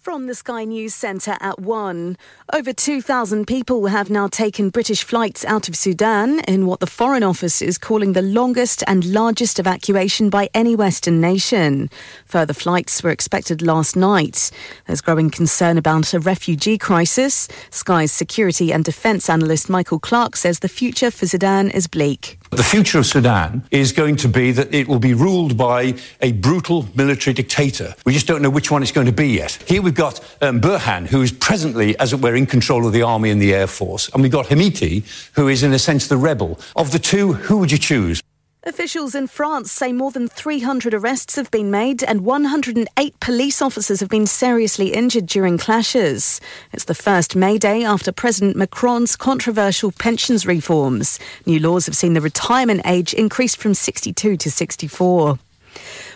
From the Sky News Centre at 1. Over 2,000 people have now taken British flights out of Sudan in what the Foreign Office is calling the longest and largest evacuation by any Western nation. Further flights were expected last night. There's growing concern about a refugee crisis. Sky's security and defence analyst Michael Clarke says the future for Sudan is bleak. The future of Sudan is going to be that it will be ruled by a brutal military dictator. We just don't know which one it's going to be yet. Here we've got Burhan, who is presently, as it were, in control of the army and the air force. And we've got Hamiti, who is, in a sense, the rebel. Of the two, who would you choose? Officials in France say more than 300 arrests have been made and 108 police officers have been seriously injured during clashes. It's the first May Day after President Macron's controversial pensions reforms. New laws have seen the retirement age increased from 62 to 64.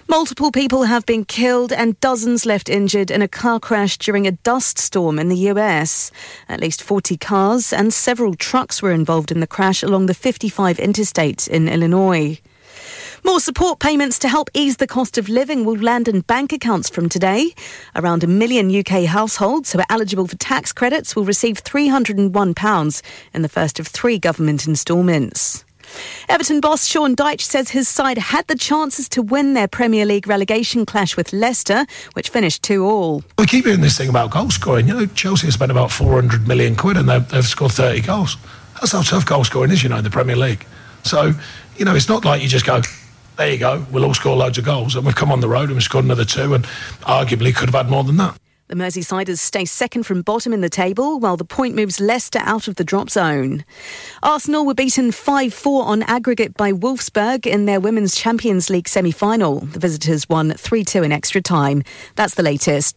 Multiple people have been killed and dozens left injured in a car crash during a dust storm in the US. At least 40 cars and several trucks were involved in the crash along the 55 interstates in Illinois. More support payments to help ease the cost of living will land in bank accounts from today. Around a million UK households who are eligible for tax credits will receive £301 in the first of three government instalments. Everton boss Sean Dyche says his side had the chances to win their Premier League relegation clash with Leicester, which finished 2-2. We keep hearing this thing about goal scoring. You know, Chelsea have spent about £400 million and they've scored 30 goals. That's how tough goal scoring is, you know, in the Premier League. So, you know, it's not like you just go, there you go, we'll all score loads of goals. And we've come on the road and we've scored another two and arguably could have had more than that. The Merseysiders stay second from bottom in the table, while the point moves Leicester out of the drop zone. Arsenal were beaten 5-4 on aggregate by Wolfsburg in their Women's Champions League semi-final. The visitors won 3-2 in extra time. That's the latest.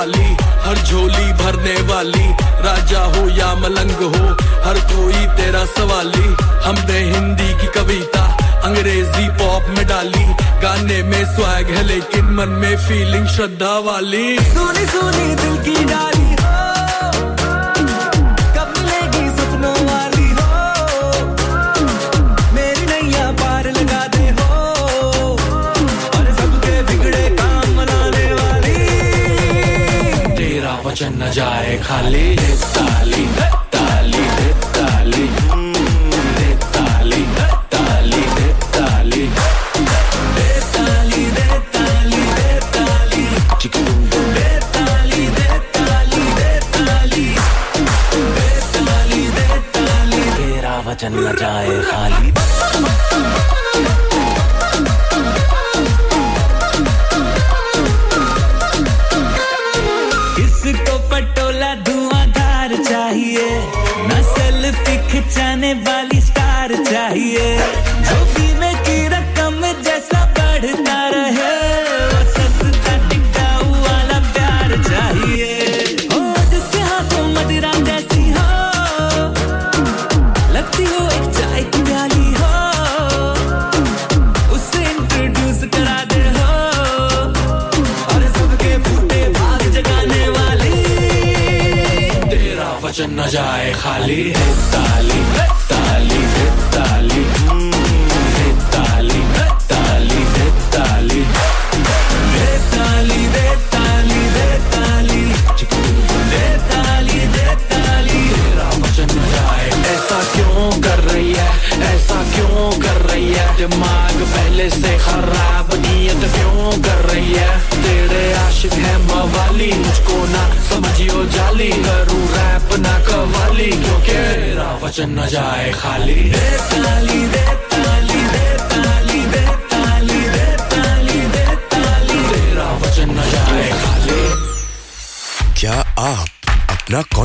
हर झोली भरने वाली राजा हो या मलंग हो हर कोई तेरा सवाली हमने हिंदी की कविता अंग्रेजी पॉप में डाली गाने में स्वैग है लेकिन मन में फीलिंग श्रद्धा वाली सोनी सोनी दिल की डाली वचन न जाए खाली ताली ताली ताली ताली ताली ताली ताली ताली ताली चिकन ताली ताली ताली ताली ताली तेरा वचन न जाए खाली जाने वाली स्टार चाहिए जो बीमे की रकम जैसा बढ़ता रहे सस्ता टिकता वाला प्यार चाहिए ओ जिसके हाथों मदिरा जैसी हो लगती हो एक चाय की प्याली हो उसे इंट्रोड्यूस करा दे हो और सबके फूटे भाग जगाने वाली तेरा वचन न जाए खाली वचन न जाए खाली दे ताली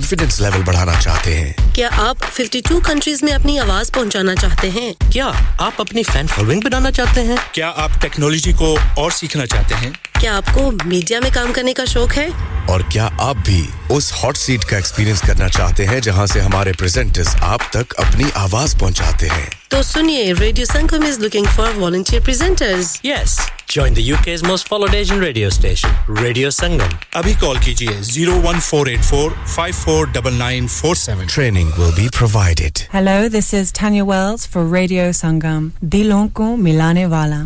कॉन्फिडेंस लेवल बढ़ाना चाहते हैं क्या आप 52 कंट्रीज में अपनी आवाज पहुंचाना चाहते हैं क्या आप अपनी फैन फॉलोइंग बनाना चाहते हैं क्या आप टेक्नोलॉजी को और सीखना चाहते हैं क्या आपको मीडिया में काम करने का शौक है और क्या आप भी उस हॉट सीट का एक्सपीरियंस करना चाहते हैं जहां से हमारे प्रेजेंटर्स आप तक अपनी आवाज पहुंचाते हैं तो सुनिए radio Sangam is looking for volunteer presenters yes join the UK's most followed Asian radio station Radio Sangam abhi call kijiye 01484549947 training will be provided hello this is Tanya Wells for Radio Sangam dilon ko milane wala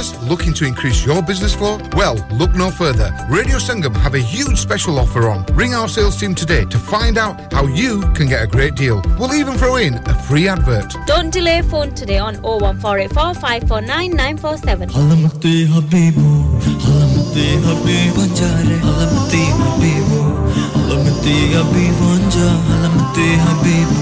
business? Looking to increase your business flow? Well, look no further. Radio Sangam have a huge special offer on. Ring our sales team today to find out how you can get a great deal. We'll even throw in a free advert. Don't delay, phone today on 01484 549 947. Alamte habibu anja, alamte habibu, alamte habibu anja, alamte habibu, alamte habibu.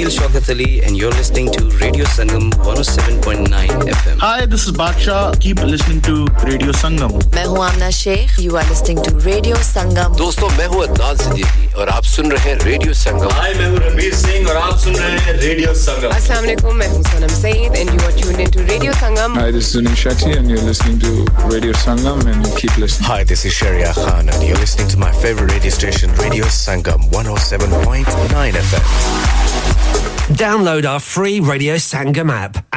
Nabeel Shaukat Ali and you're listening to Radio Sangam 107.9 FM. Hi, this is Baksha. Keep listening to Radio Sangam. मैं हूँ Amna Sheikh. You are listening to Radio Sangam. दोस्तों, मैं हूँ अदनान सिद्दीकी और आप सुन रहे हैं Radio Sangam. Hi, मैं हूँ रणबीर सिंह और आप सुन रहे हैं Radio Sangam. अस्सलाम वालेकुम, मैं हूँ Sayyid and you are tuned into Radio Sangam. Hi, this is Nishati and you're listening to Radio Sangam and keep listening. Hi, this is Shreya Khan and you're listening to my favorite radio station, Radio Sangam 107.9 FM. Download our free Radio Sangam app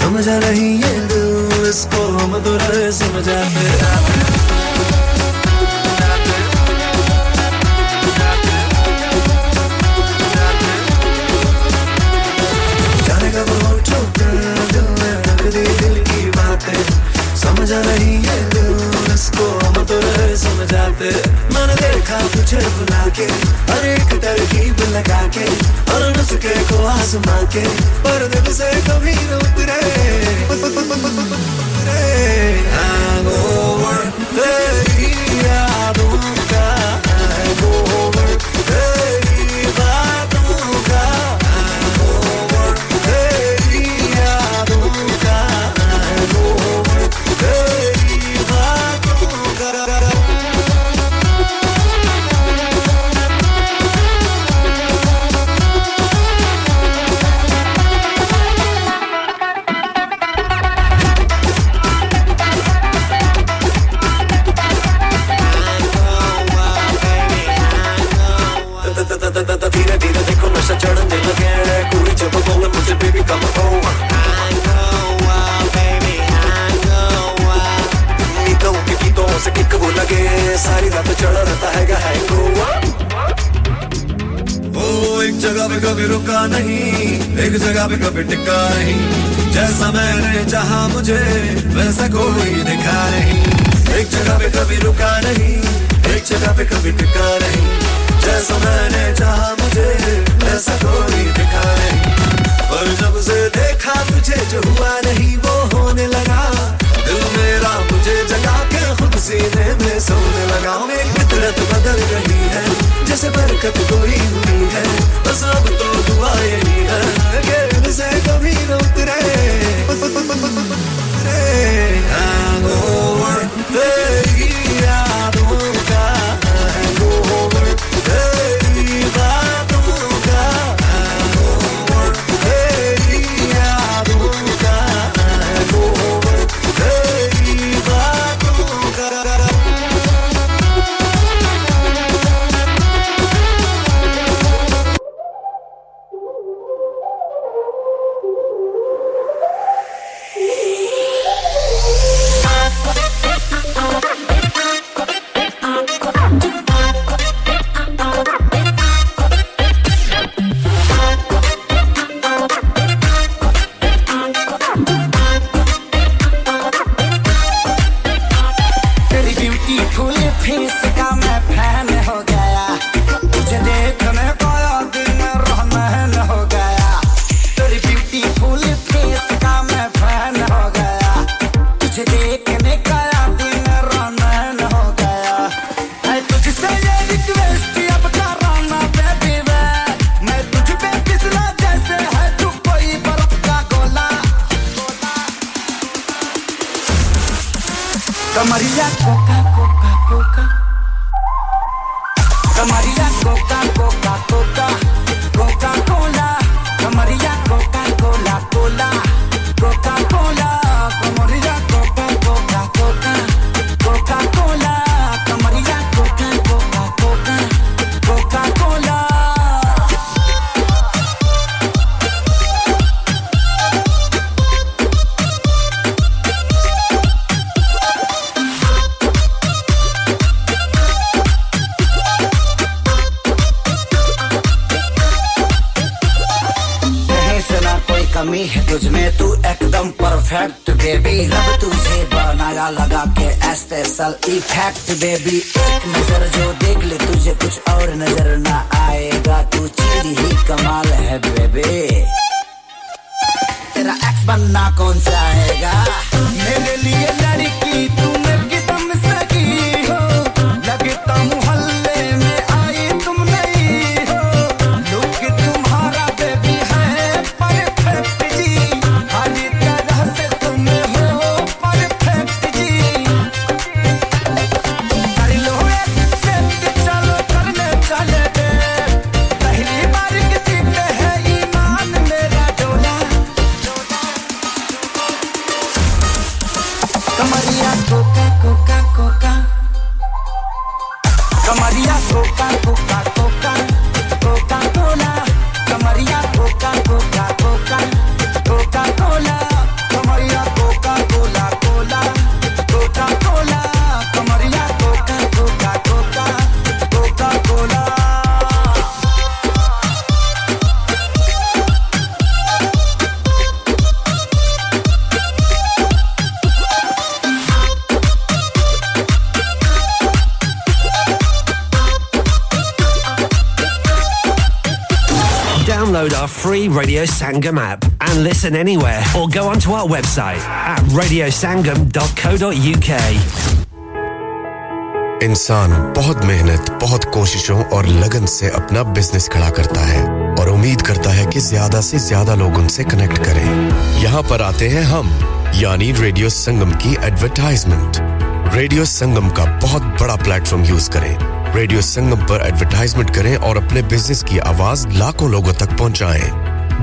समझा नहीं ये दिल इसको हम दुर्लभ समझा मेरा जाने का बहुत छोटा दिल में रख दी दिल की बातें समझा नहीं ये दिल इसको हम दुर्लभ समझाते मैंने देखा तुझे बुला के हर एक तरकीब लगा के और नुस्खे को आजमा के पर दिल से कभी न उतरे I'm over तेरी यादों का I'm over तेरी बातों का I'm over तेरी यादों का I'm over तेरी बातों का कभी रुका नहीं एक जगह पे कभी टिका नहीं जैसा मैंने चाहा मुझे वैसा कोई दिखा नहीं एक जगह पे कभी रुका नहीं एक जगह पे कभी टिका नहीं जैसा मैंने चाहा मुझे वैसा कोई दिखा नहीं पर जब से देखा तुझे जो हुआ नहीं वो होने लगा दिल मेरा मुझे जगा के खुद सीने में सोने लगा मेरी फितरत बदल रही है जैसे बरकत कोई हुई है बस अब तो दुआ यही है कि तुझसे कभी न उतरे I'm over तेरी यादों का I'm over तेरी बातों का I'm over तेरी यादों का I'm over तेरी बातों का baby rab tujhe banaya laga ke special effect baby ek nazar jo dekh le tujhe kuch aur nazar na aayega tu chidi hi kamal hai baby tera ex banna kaun sa aayega mere liye ladki tumne kitne saki ho lagta mohalle mein free Radio Sangam app and listen anywhere or go onto our website at radiosangam.co.uk इंसान बहुत मेहनत, बहुत कोशिशों और लगन से अपना business खड़ा करता है और उम्मीद करता है कि ज़्यादा से ज़्यादा लोग उनसे कनेक्ट करें। यहाँ पर आते हैं हम, यानी रेडियो संगम की एडवर्टाइजमेंट। रेडियो संगम का बहुत बड़ा प्लेटफॉर्म यूज़ करें। रेडियो संगम पर एडवर्टाइजमेंट करें और अपने बिजनेस की आवाज लाखों लोगों तक पहुंचाएं।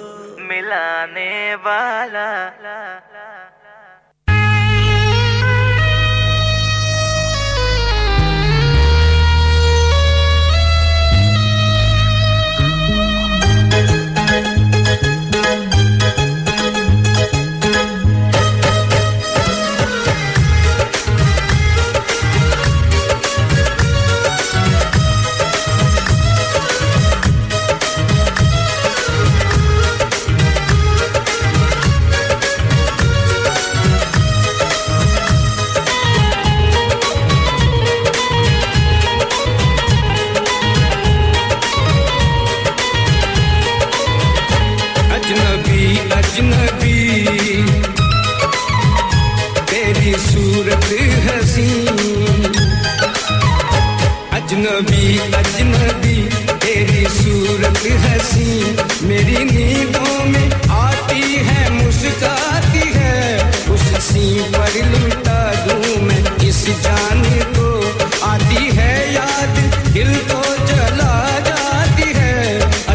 मिलाने वाला अजनबी तेरी सूरत हंसी मेरी नींदों में आती है मुस्कुराती है उस हंसी पर लुटा दूं मैं इस जान को आती है याद दिल को जला जाती है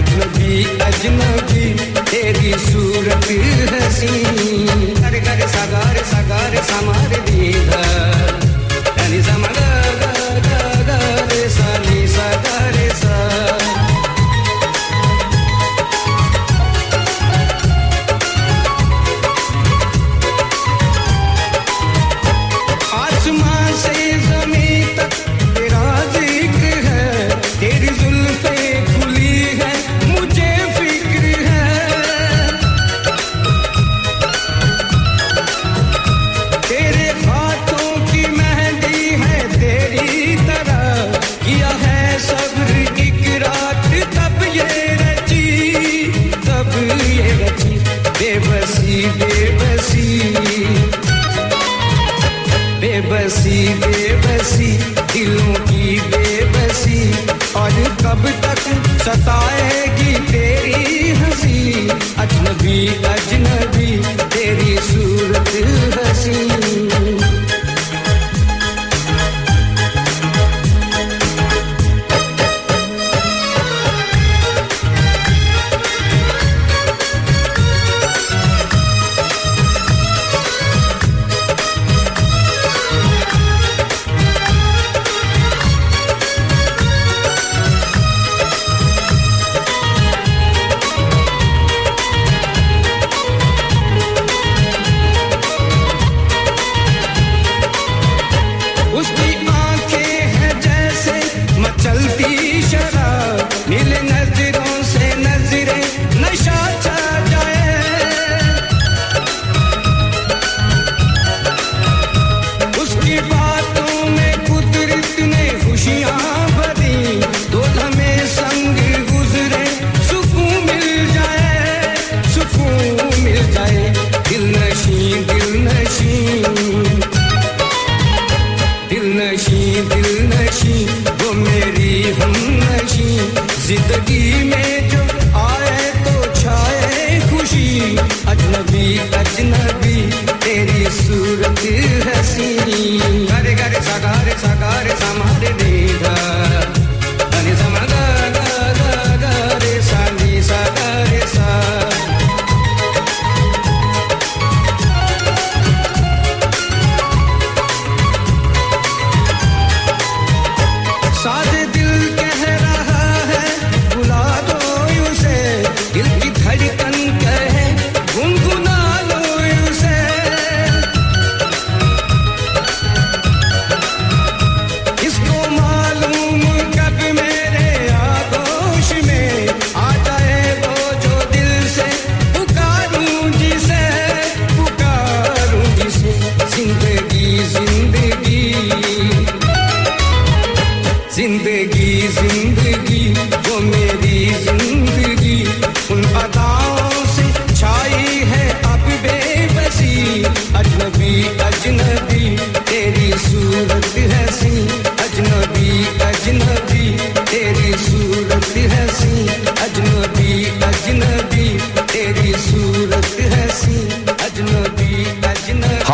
अजनबी अजनबी तेरी सूरत हंसी कर कर सागर सागर समार दीदा यानी समार बेबसी बेबसी दिलों की बेबसी और कब तक सताएगी तेरी हंसी अजनबी अजनबी तेरी सूरत हसीन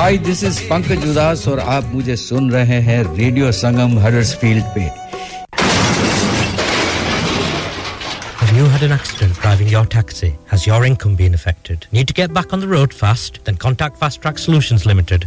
Hi, this is Pankaj Udhas और आप मुझे सुन रहे हैं रेडियो संगम हडर्सफील्ड पे. Have you had an accident driving your taxi? Has your income been affected? Need to get back on the road fast? Then contact Fast Track Solutions Limited,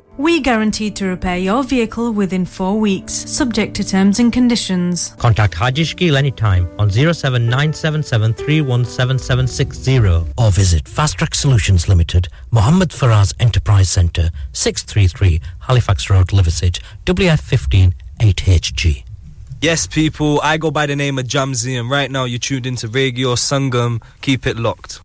We guaranteed to repair your vehicle within 4 weeks, subject to terms and conditions. Contact Haji Shkil anytime on 07977317760 or visit Fast Track Solutions Limited, Mohammed Faraz Enterprise Center, 633 Halifax Road, Liversedge, WF15 8HG. Yes, people, I go by the name of Jamzi, and right now you're tuned into Radio Sangam. Keep it locked.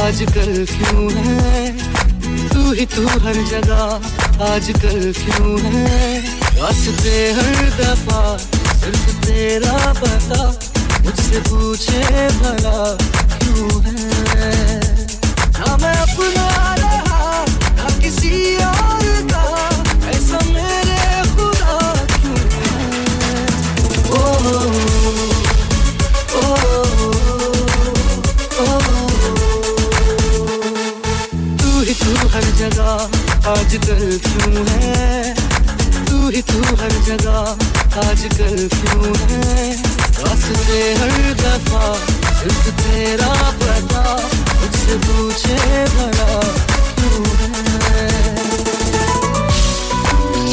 आजकल क्यों है तू ही तू हर जगह आजकल क्यों है रास्ते हर दफा सिर्फ तेरा पता मुझसे पूछे भला क्यों है ना मैं अपना रहा ना किसी और का ऐसा मेरे खुदा क्यों है ओ ओ तू ही तू हर जगह आजकल क्यों है आज कर्फ्यू है रास्ते हर दफा सिर्फ तेरा पता मुझसे पूछे बड़ा क्यों है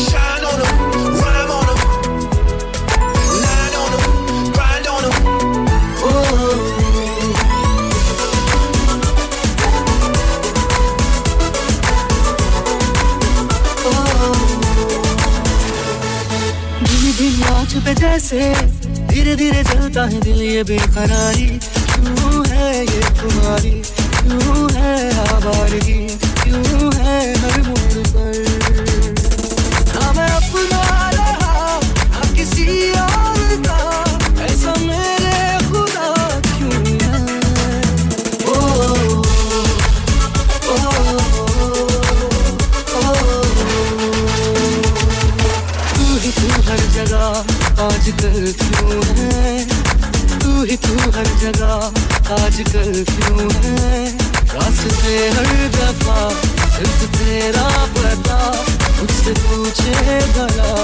Shine on them, rhyme on them, line on them, grind on them पे जैसे धीरे-धीरे जलता है दिल ये बेकरारी क्यों है ये तुम्हारी क्यों है आवारगी क्यों है हर मोड़ पर ना मैं अपना रहा ना किसी और का ऐसा मेरे खुदा क्यों है ओ ओ तू ही तू हर जगह आज कर्फ्यू है तू ही तू हर जगह आज कर्फ्यू है रास्ते हर दफा सिर्फ तेरा पता मुझसे पूछे भला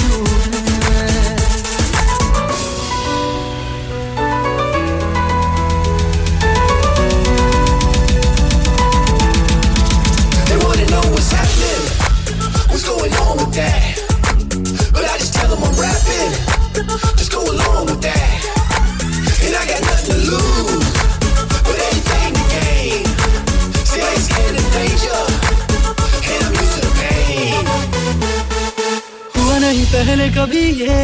क्यों है They wanna know what's happening What's going on with that I'm rapping, just go along with that And I got nothing to lose, but everything to gain See, I ain't scared of danger, and I'm used to the pain हुआ नहीं पहले कभी ये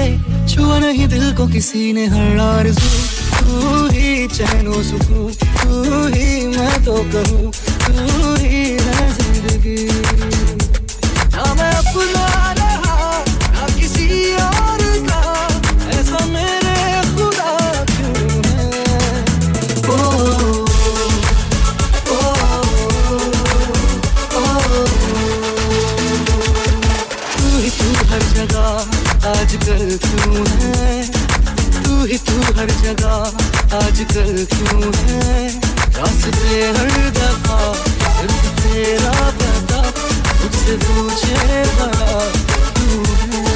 छुआ नहीं दिल को किसी ने हर आरज़ू तू ही चैनो सुकून तू ही मैं तो कहूँ तू ही है ज़िंदगी ना मैं अपना आज कर्फ्यू है तू ही तू हर जगह आज कर्फ्यू है रास्ते हर दफा सिर्फ तेरा पता मुझसे पूछे बड़ा तू है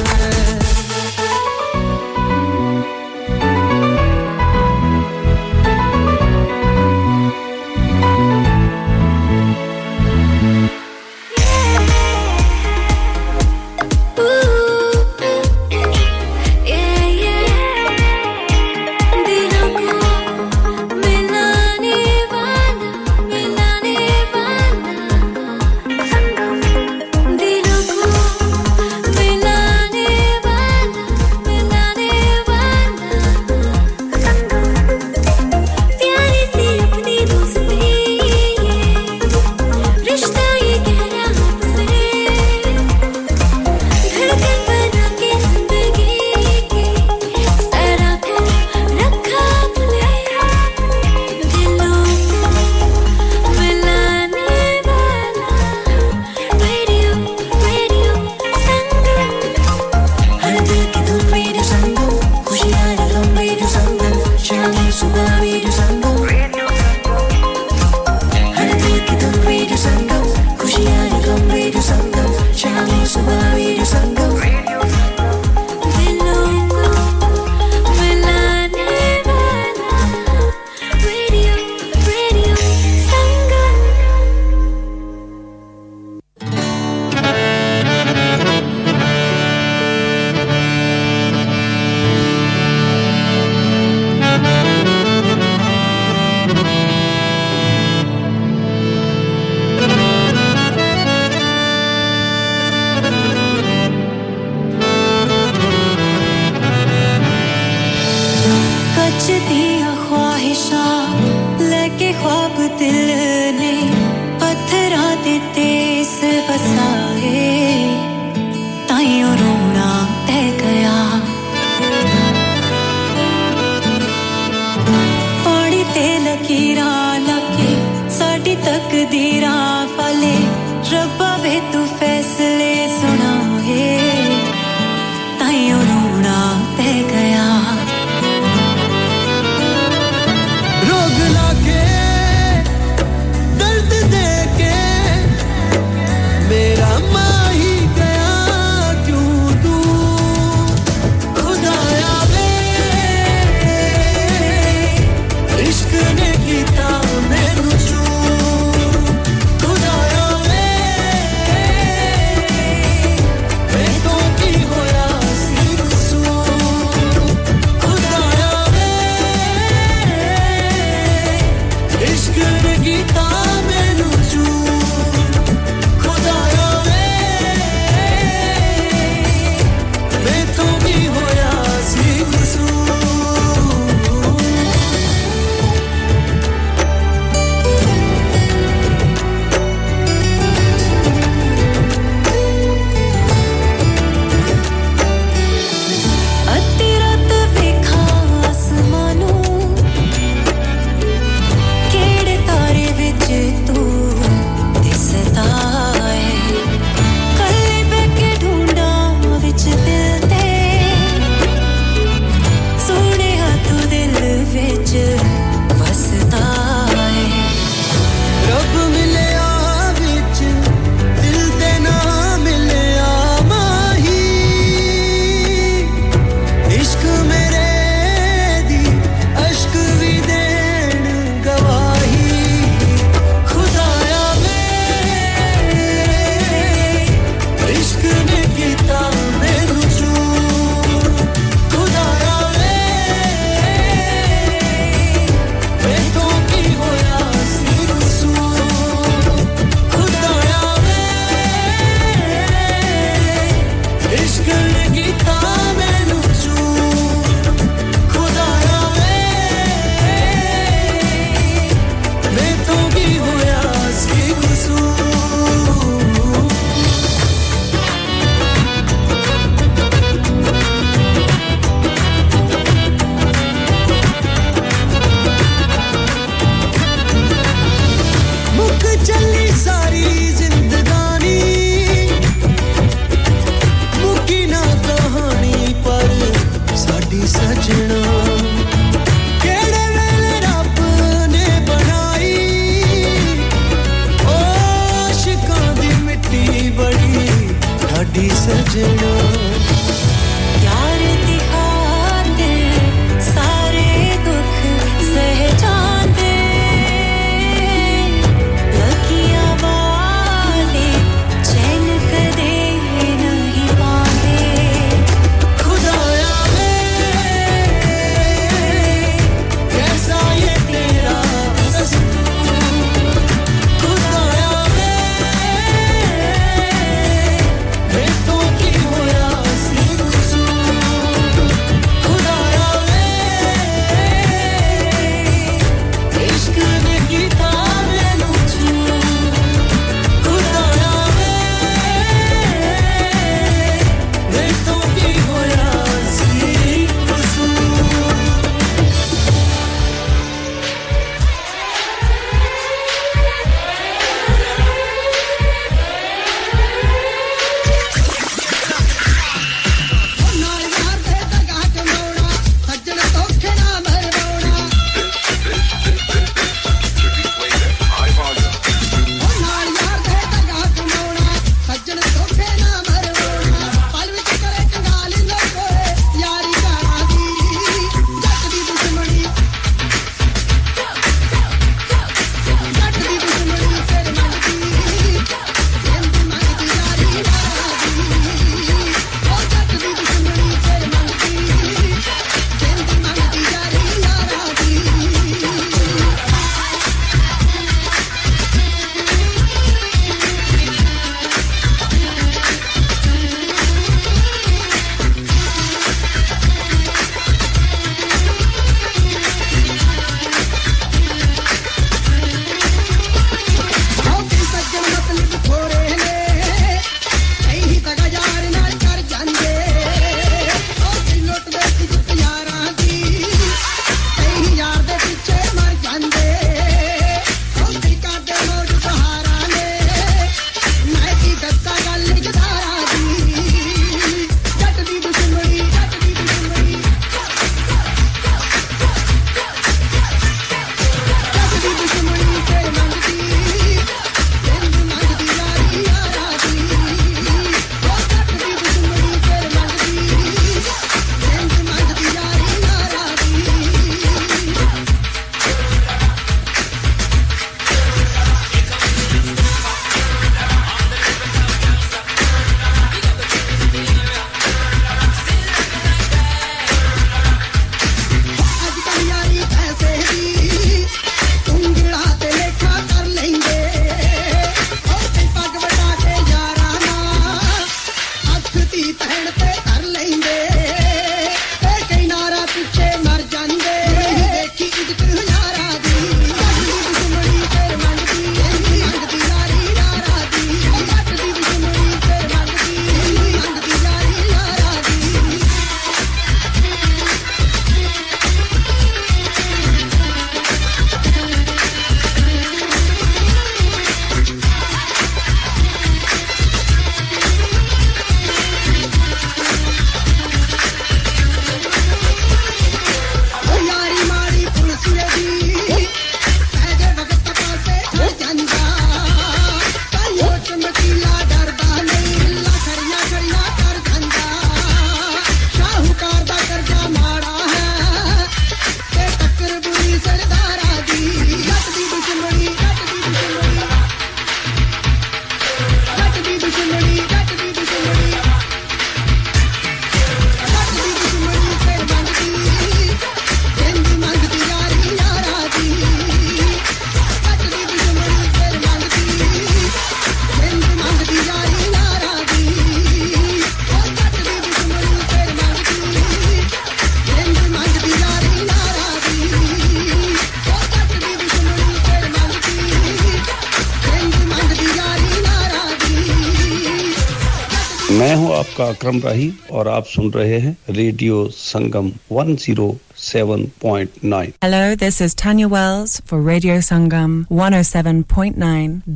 मैं हूं आपका अकरम राही और आप सुन रहे हैं radio Sangam 107.9 Hello, this is Tanya Wells for Radio Sangam 107.9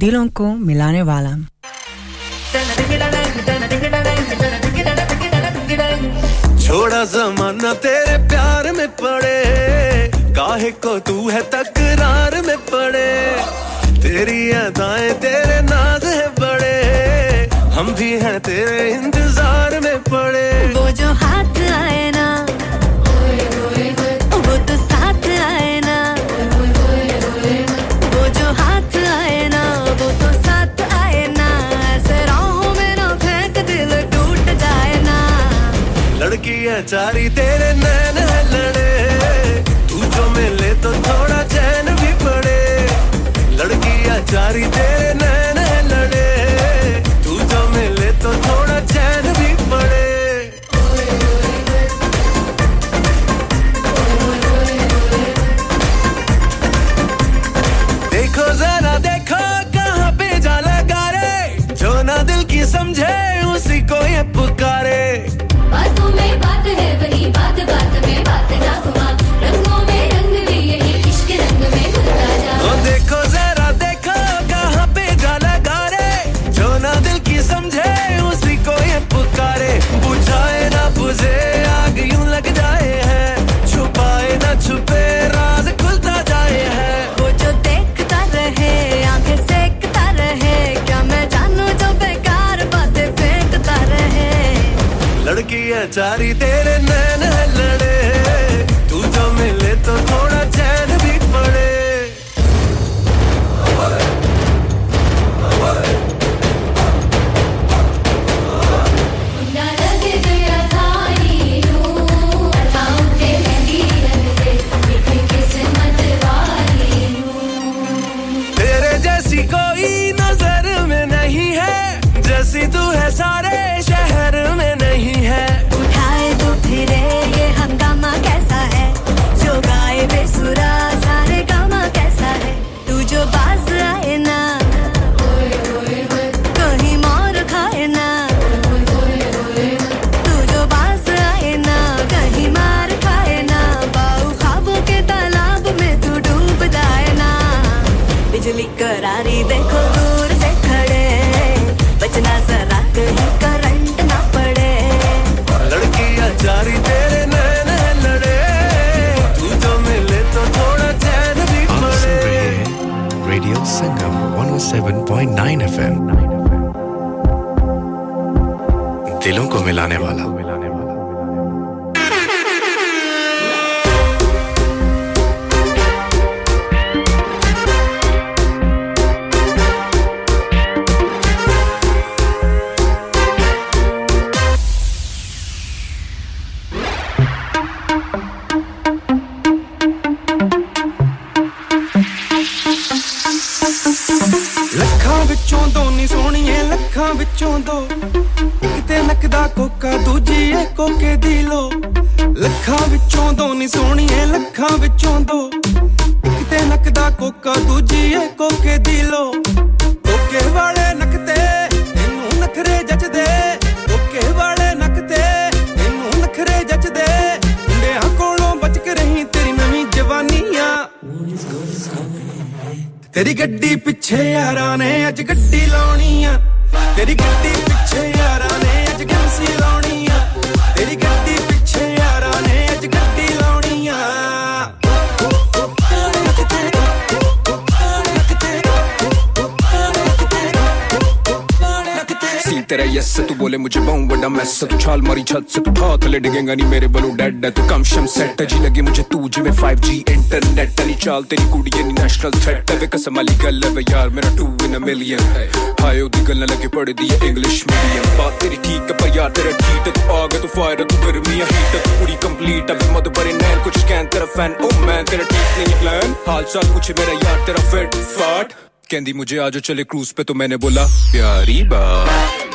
Dilon ko milane wala छोड़ा ज़माना तेरे प्यार में पड़े काहे को तू है तकरार में पड़े तेरी अदाएं तेरे नाज है बड़े हम भी हैं तेरे इंतजार में पड़े वो जो हाथ आए ना वो तो साथ आए ना वो जो हाथ आए ना वो तो साथ आए ना ऐसे राहों में ना फेंक दिल टूट जाए ना लड़की है चारी तेरे नैन है लड़े तू जो मिले तो थोड़ा चैन भी पड़े लड़की है चारी तेरे नैन है लड़े तो थोड़ा चैन भी पड़े देखो जरा देखो कहां पे जा लगा रे जो ना दिल की समझे उसी को ये पुकारे बातों में बात है वही बात बात में बात ना हुआ रंगों में रंग भी यही इश्क रंग में घुलता जा ओ देखो जरा देखो कहां पे जा लगा रे जो ना दिल की समझे पुकारे बुझाए ना बुझे आग यूं लग जाए हैं छुपाए ना छुपे राज खुलता जाए हैं वो जो देखता रहे आंखें सेकता रहे क्या मैं जानूं जो बेकार बातें फेंकता रहे लड़की है चारी तेरे नैन है लड़े तू जो मिले तो थोड़ा चैन भी पड़े तू है सारे शहर में नहीं है उठाए तो फिरे ये हंगामा कैसा है जो गाए बेसुरा सारे गामा कैसा है तू जो बाज आए ना कहीं मार खाए ना तू जो बाज आए ना कहीं मार खाए ना बाऊ ख्वाबों के तालाब में तू डूब जाए ना बिजली करारी देखो दूर से खड़े बचना जरा कहीं करंट ना पड़े लड़की अचारी तेरे नैन है लड़े तू तो मिले तो थोड़ा चैन भी पड़े रेडियो संगम 107.9 FM दिलों को मिलाने वाला छाल मारी छत से तू ठात ले डिगेगा नहीं मेरे बलो डेड है तू कम शम सेट जी लगे मुझे तू जिवें 5G इंटरनेट वाली चाल तेरी कुड़िये नी नेशनल थ्रेट है वे कसम वाली गल है यार मेरा 2 in a million है हाय ओदी गल ना लगे पढ़ दी है इंग्लिश मीडियम बात तेरी ठीक है पर यार तेरा ठीक है आ गया तू फायर तू गर्मी है हीट तू पूरी कंप्लीट अब मत बरे नैन कुछ कैन तेरा फैन ओ मैं तेरा ठीक नहीं है प्लान हाल चाल पूछे मेरा यार तेरा फिट फाट कहंदी मुझे आज चले क्रूज पे तो मैंने बोला प्यारी बात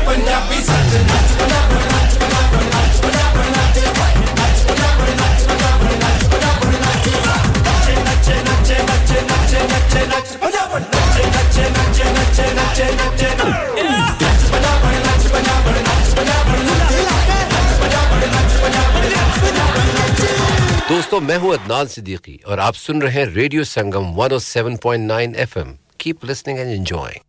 दोस्तों मैं हूं अदनान सिद्दीकी और आप सुन रहे हैं radio Sangam 107.9 FM keep listening and enjoying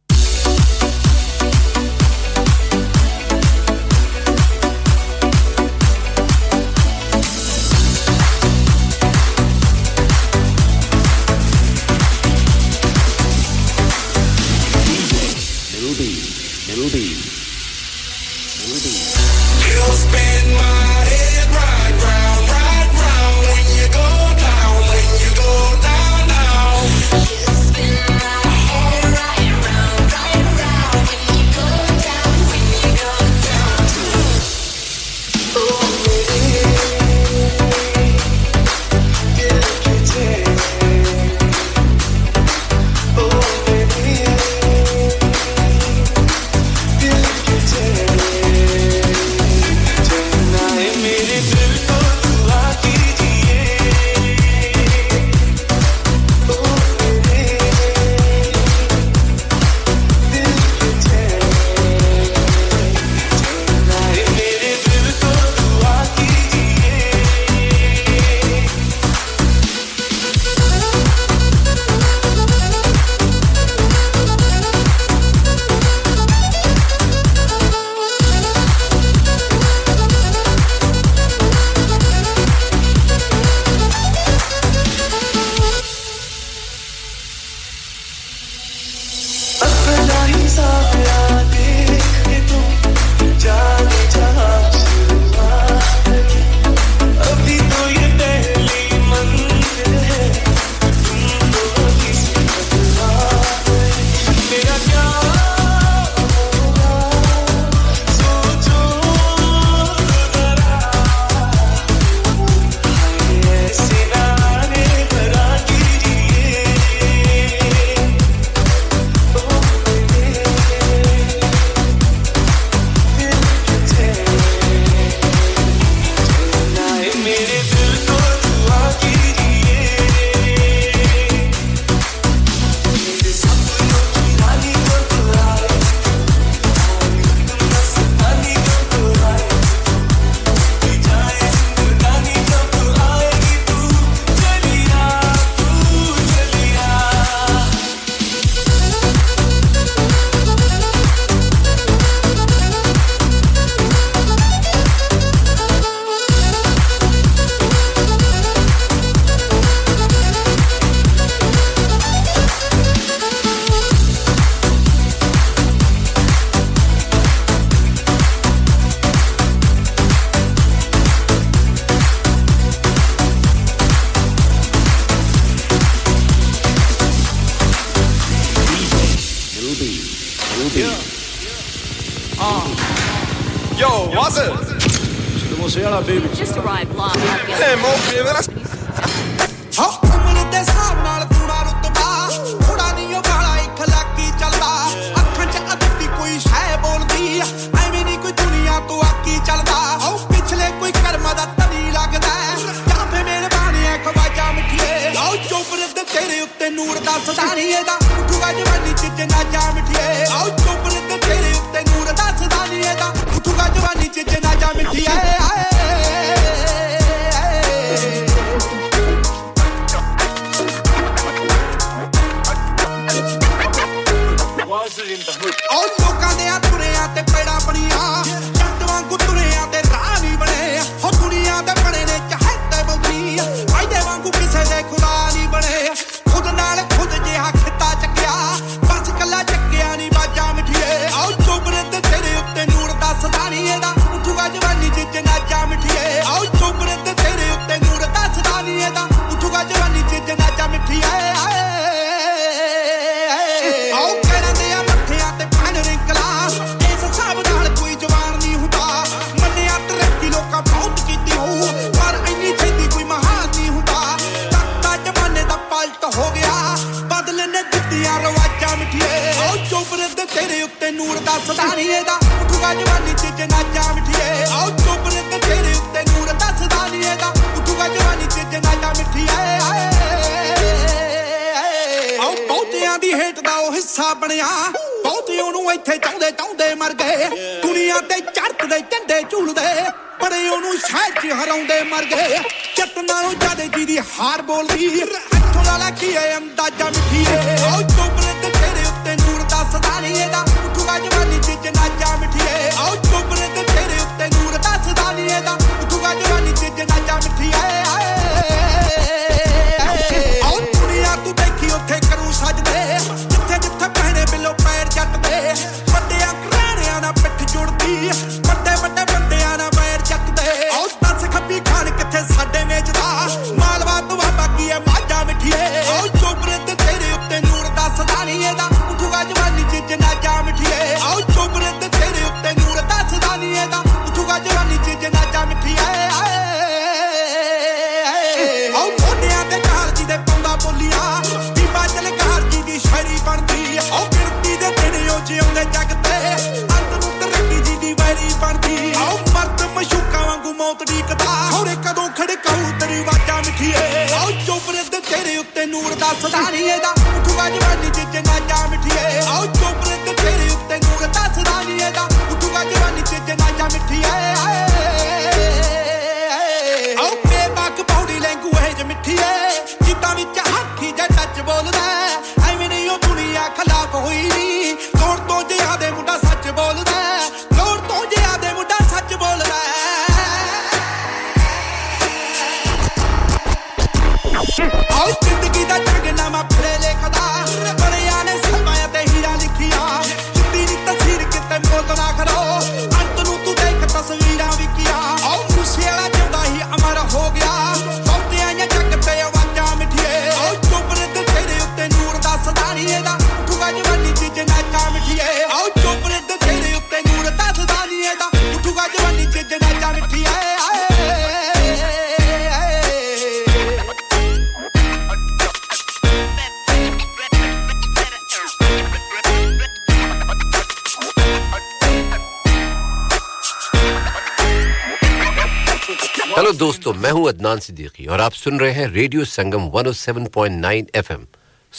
Siddiqui और आप सुन रहे हैं रेडियो संगम 107.9 FM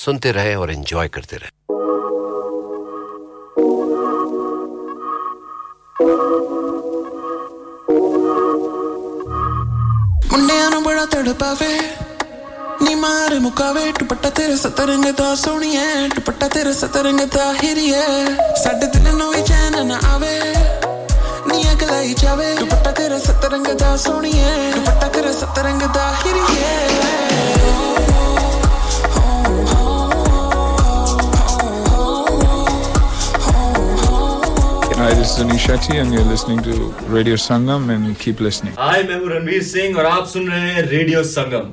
सुनते रहें और एंजॉय करते रहें मुंडियां नु बड़ा तड़पावे नी मार मुकावे दुपट्टा तेरे सतरंग दा सोहणिए दुपट्टा तेरे सतरंग दा हिरिए साडे दिल नु वी चैन ना आवे लाई जावे दुपट्टा तेरा सतरंग दा सोहणिए दुपट्टा तेरा सतरंग दा हिरिए Hi, this is Nishati and you're listening to Radio Sangam and keep listening. Hi, I'm Ranbir Singh and you're listening to Radio Sangam.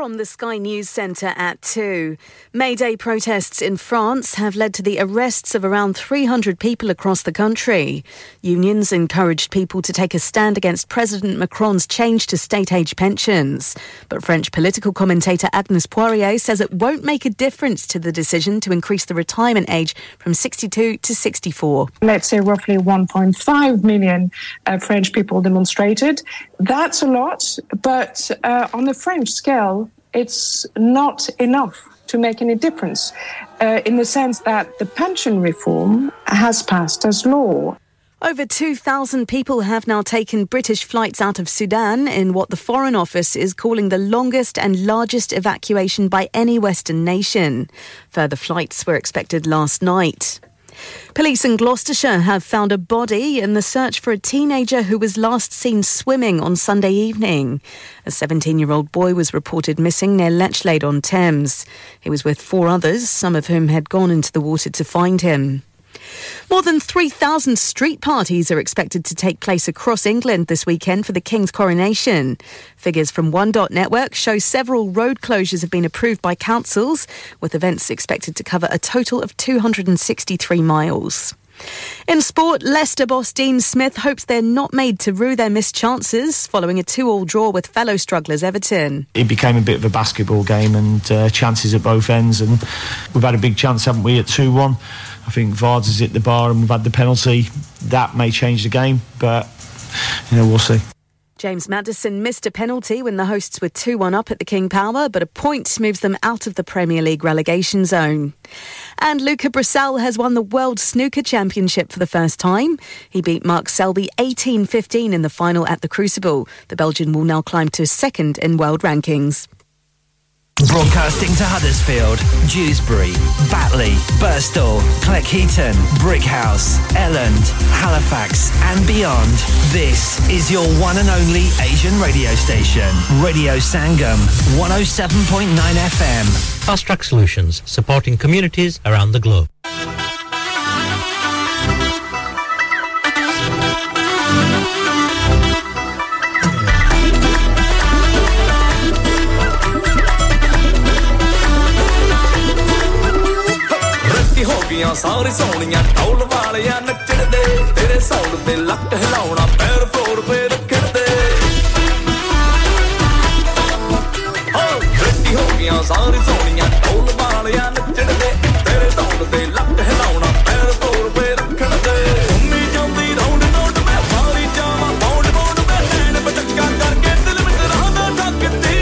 From the Sky News Centre at 2. May Day protests in France have led to the arrests of around 300 people across the country. Unions encouraged people to take a stand against President Macron's change to state-age pensions. But French political commentator Agnès Poirier says it won't make a difference to the decision to increase the retirement age from 62 to 64. Let's say roughly 1.5 million French people demonstrated. That's a lot, but on the French scale, it's not enough to make any difference in the sense that the pension reform has passed as law. Over 2,000 people have now taken British flights out of Sudan in what the Foreign Office is calling the longest and largest evacuation by any Western nation. Further flights were expected last night. Police in Gloucestershire have found a body in the search for a teenager who was last seen swimming on Sunday evening. A 17-year-old boy was reported missing near Lechlade on Thames. He was with four others, some of whom had gone into the water to find him. More than 3,000 street parties are expected to take place across England this weekend for the King's coronation. Figures from One Dot Network show several road closures have been approved by councils, with events expected to cover a total of 263 miles. In sport, Leicester boss Dean Smith hopes they're not made to rue their missed chances following a 2-2 draw with fellow strugglers Everton. It became a bit of a basketball game and chances at both ends, and we've had a big chance, haven't we, at 2-1. I think Vards has hit the bar and we've had the penalty. That may change the game, but, we'll see. James Maddison missed a penalty when the hosts were 2-1 up at the King Power, but a point moves them out of the Premier League relegation zone. And Luca Brecel has won the World Snooker Championship for the first time. He beat Mark Selby 18-15 in the final at the Crucible. The Belgian will now climb to second in world rankings. Broadcasting to Huddersfield, Dewsbury, Batley, Birstall, Cleckheaton, Brickhouse, Elland, Halifax and beyond. This is your one and only Asian radio station, Radio Sangam, 107.9 FM. Fast Track Solutions, supporting communities around the globe. Sorry, Sony, I'm all the valley and the kid day. There is all the luck to hello, I'm better for the bit of kid day. Oh, pretty hobby, I'm sorry, Sony, I'm all the valley and the kid day. There is all the luck to hello, I'm better for the bit of kid day. Only jump the round and out the map, sorry, jump, I'm bound to go to bed, and if I can't get the limit around the duck at the killer,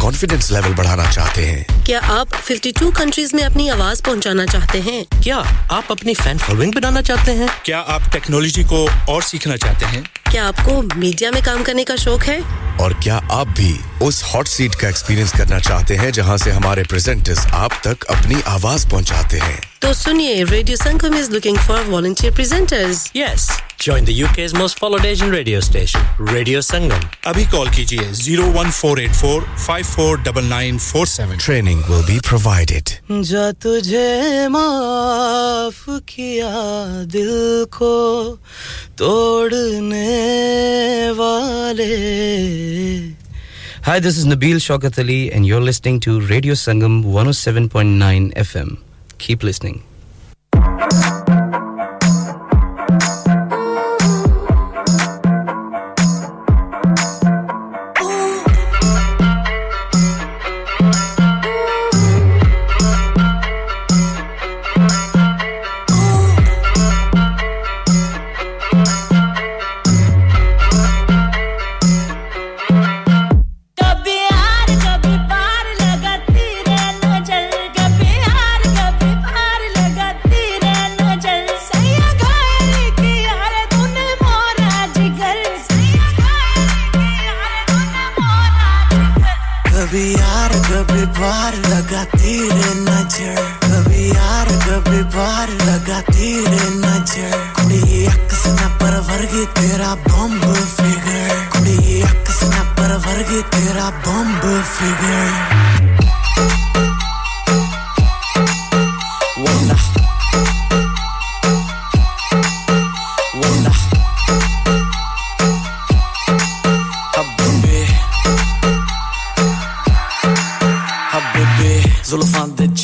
confidence level बढ़ाना चाहते हैं? क्या आप 52 countries में अपनी आवाज पहुंचाना चाहते हैं? क्या आप अपनी फैन फॉलोइंग बनाना चाहते हैं? क्या आप टेक्नोलॉजी को और सीखना चाहते हैं? क्या आपको मीडिया में काम करने का शौक है? और क्या आप भी उस हॉट सीट का एक्सपीरियंस करना चाहते हैं जहां से हमारे प्रेजेंटर्स आप तक अपनी आवाज पहुंचाते हैं? तो सुनिए, radio Sangam is looking for volunteer presenters. Yes. Join the UK's most followed Asian radio station, Radio Sangam. Abhi call kijiye 01484 549947. Training will be provided. Ja tujhe maaf kiya dil ko todne wale. Hi, this is Nabeel Shaukat Ali and you're listening to Radio Sangam 107.9 FM. Keep listening. Kuri yak se na parwar परवरगी तेरा bomb figure कुड़ी अक्स ना परवरगी तेरा bomb figure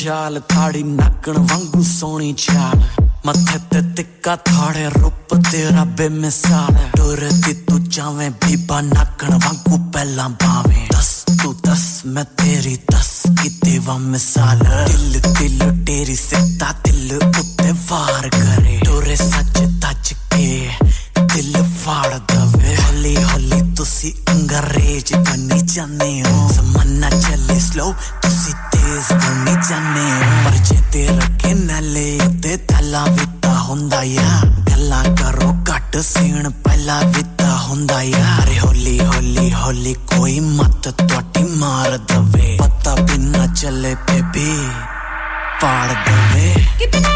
चाल थाड़ी नाकण वांगू सोनी चाल मथे ते तिक्का थाड़े रूप तेरा बेमिसाल डरती तू जावे बीबा नाकण वांगू पहला बावे दस तू दस मैं तेरी दस की देवा मिसाल दिल दिल तेरी सिता दिल उत्ते वार करे डोरे सच तच के दिल फाड़ दवे हली हली तुसी अंग्रेज बनी जाने हो जमाना चले स्लो तुसी तेज बनी जाने हो पर जे तेरे किनले ते तला विता हुंदा या गल्ला करो घट सीण पहला विता हुंदा या अरे होली होली होली कोई मत तोटी मार दवे पता बिना चले बेबी फाड़ दवे कितना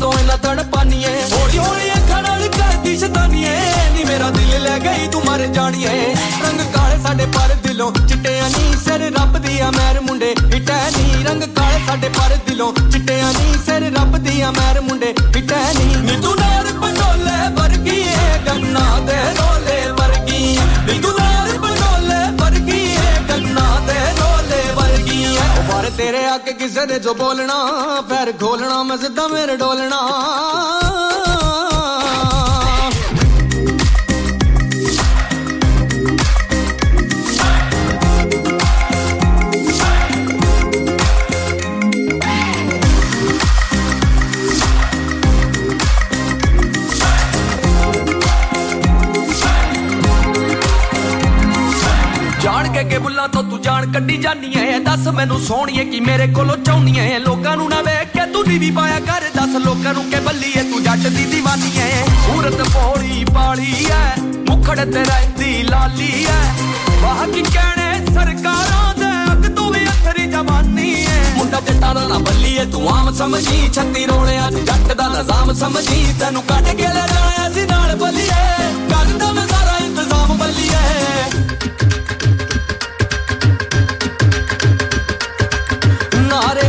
तो एला तड़पानिए होली होली अखा नाल कर दी शैतानिए नी मेरा दिल ले गई तू मर जानिए रंग काले साडे पर दिलों चिट्टे अनी सर रब दिया मेर मुंडे हिटा नी रंग काले साडे पर दिलों चिट्टे अनी सर रब दिया मेर मुंडे हिटा नी तू नार पटोले वर्गी है गन्ना दे रोले वर्गी नी तू नार पटोले वर्गी है गन्ना दे रोले वर्गी और तेरे आके किसे ने जो बोलना पैर खोलना मैं जिद्दा मेरे डोलना के बुला तो तू जान कड्डी जानी है दस मेनू सोनिए की मेरे कोलो चाहनी है लोकां नु ना वेख के तू नीवी पाया कर दस लोकां नु के बल्ली है तू जट दी दीवानी है सूरत भोली पाली है मुखड़े ते रहंदी लाली है वाह की कहने सरकारां दे अख तू भी अखरी जवानी है मुंडा जट्टा दा ना बल्ली है तू आम समझी छत्ती रोले अज जट दा निजाम समझी तैनू काट के ले जाया सी नाल बल्ली है करदा मैं सारा इंतजाम बल्ली है नारे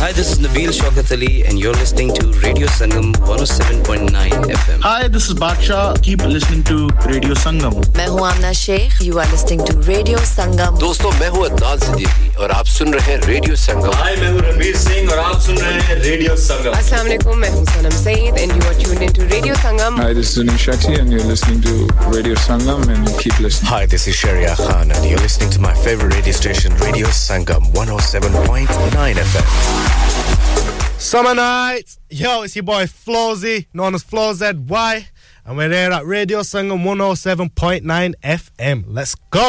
Hi, this is Nabeel Shaukat Ali, and you're listening to Radio Sangam 107.9 FM. Hi, this is Baksha. Keep listening to Radio Sangam. मैं हूँ Amna Sheikh. You are listening to Radio Sangam. दोस्तों, मैं हूँ Adnan Siddiqui, और आप सुन रहे हैं Radio Sangam. Hi, मैं हूँ Ranbir Singh, और आप सुन रहे हैं Radio Sangam. Assalamualaikum. मैं हूँ Sayyid, and you are tuned into Radio Sangam. Hi, this is Nishati, and you're listening to Radio Sangam, and keep listening. Hi, this is Shreya Khan, and you're listening to my favorite radio station, Radio Sangam 107.9 FM. Summer nights, yo, it's your boy Flozy, known as FlowZY, and we're here at Radio Sangam 107.9 FM. Let's go!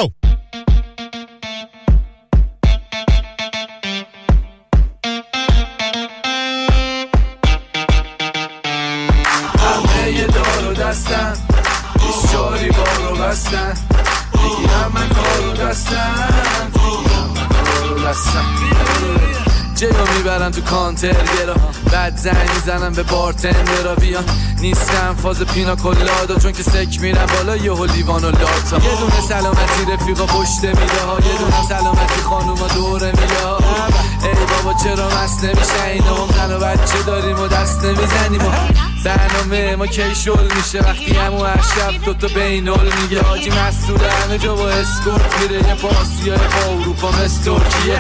جلو میبرم تو کانتر گرا بعد زنگ میزنم به بارتندر را بیا نیستم فاز پینا کلادا چون که سک میرم بالا یهو لیوان و لاتا یه دونه سلامتی رفیقا پشت میده ها یه دونه سلامتی خانوما دوره میده ها ای بابا چرا مست نمیشه اینا هم زن و بچه داریم و دست نمیزنیم برنامه ما کی شل میشه وقتی همو هر شب دوتا بینال میگه حاجی مسعود همه جا با اسکورت میره یه پاسیای با اروپا مثل ترکیه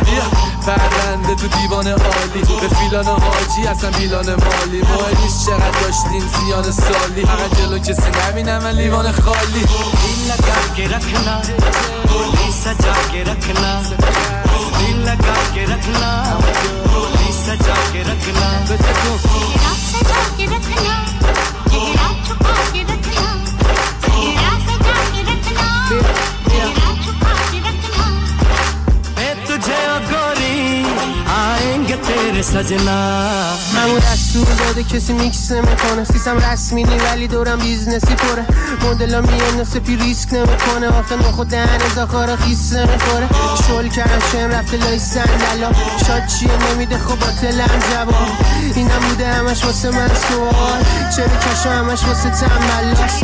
پرنده تو دیوان عالی به فیلان حاجی اصلا میلان مالی وای نیست چقدر داشتین زیان سالی فقط جلو کسی نبینم من لیوان خالی دل لگا کے رکھنا گولی سجا کے رکھنا دل لگا کے رکھنا گولی سجا کے رکھنا سجا کے رکھنا तेरा छुपा के रखना तेरा सजा के रखना तेरा छुपा के रखना मैं तुझे ओ गोरी आएंगे तेरे सजना हम रसूल داده کسی میکس میکنه سیستم رسمی نی ولی دورم بیزنسی پره مدلام میونه سپی ریسک نمیکنه آخه من خودم اذاخار خیس نمیخوره شل کشم رفته لای صندلا شاد چیه نمیده خب با تلم جواب اینا بوده همه همش واسه من سوال چرا کشم همش واسه تنبلاست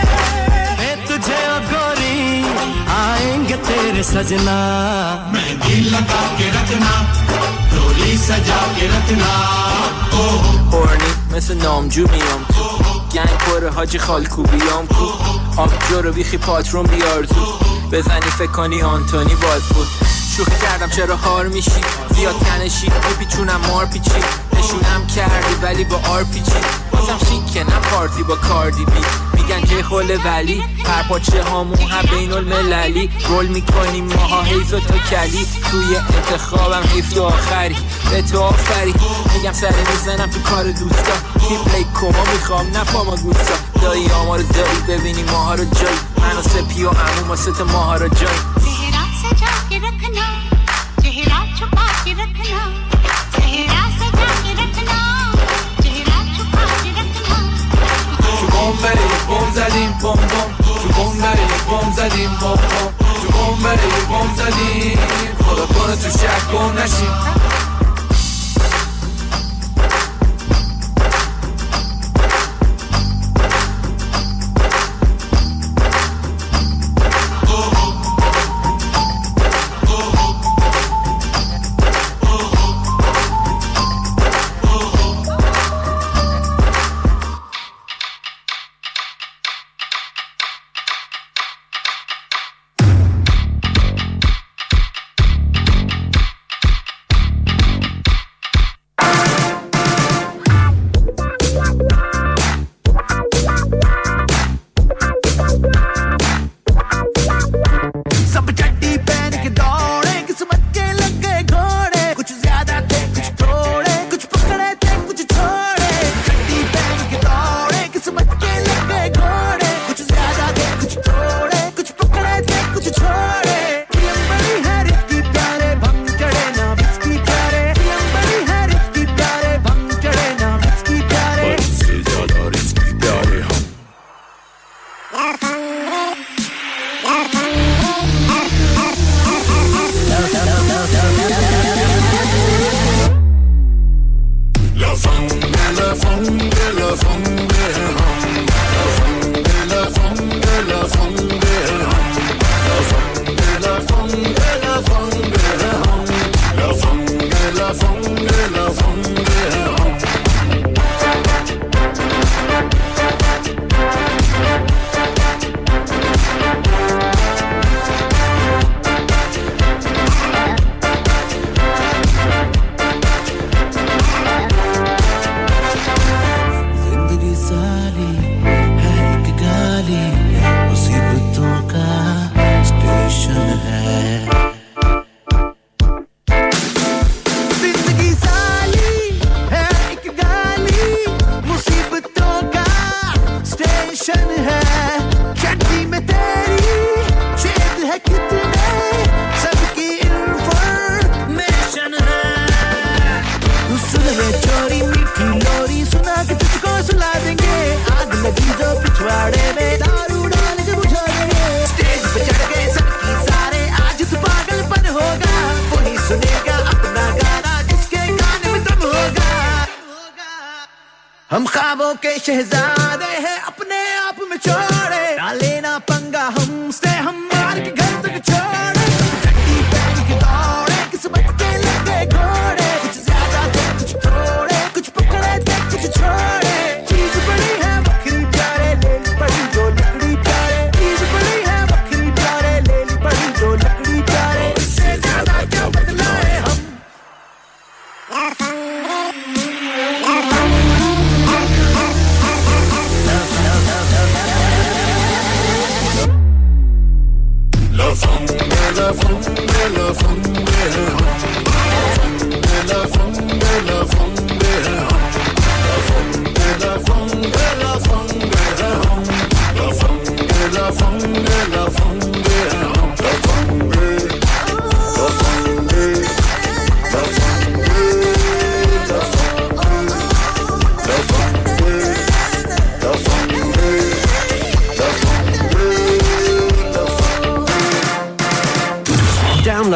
मैं तुझे ओ गोरी आएंगे तेरे सजना मेहंदी लगा के रखना डोली सजा के रखना ओ horny مثل نامجو میام تو گنگ پر حاجی خالکوبیام کو آب جرو بیخی پاترون بیار تو بزنی فکر کنی آنتونی باد بود شوخی کردم چرا هار میشی زیاد کنشی بپیچونم مار پیچی نشونم کردی ولی با آر پیچی بازم شیکه نه پارتی با کاردی بی میگن که خل ولی پرپاچه هامون هم بین المللی رول میکنیم ماها هیز و تو کلی توی انتخابم حیفت آخری به تو آفری میگم سر میزنم تو کار دوستا تیپلی کما میخوام نفاما گوستا دایی آما رو دایی ببینی ماها رو جایی من و سپی و عموم و ست ماها رو جایی सजा के रखना चेहरा छुपा के रखना चेहरा सजा के रखना चेहरा छुपा के रखना tu bombare bomzalim bom bom tu bombare bomzalim bom bom tu bombare bomzalim خدا کنه تو شک گم نشی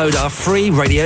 download our free Radio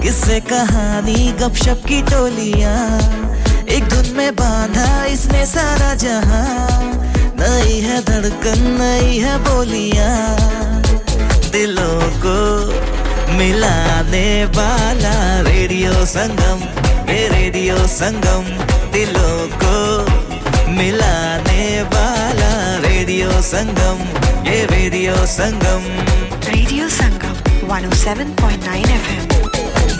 किससे कहानी गपशप की टोलियां एक धुन में बांधा इसने सारा जहां नई है धड़कन नई है बोलियां दिलों को मिलाने वाला रेडियो संगम दिलों को मिलाने वाला रेडियो संगम 107.9 FM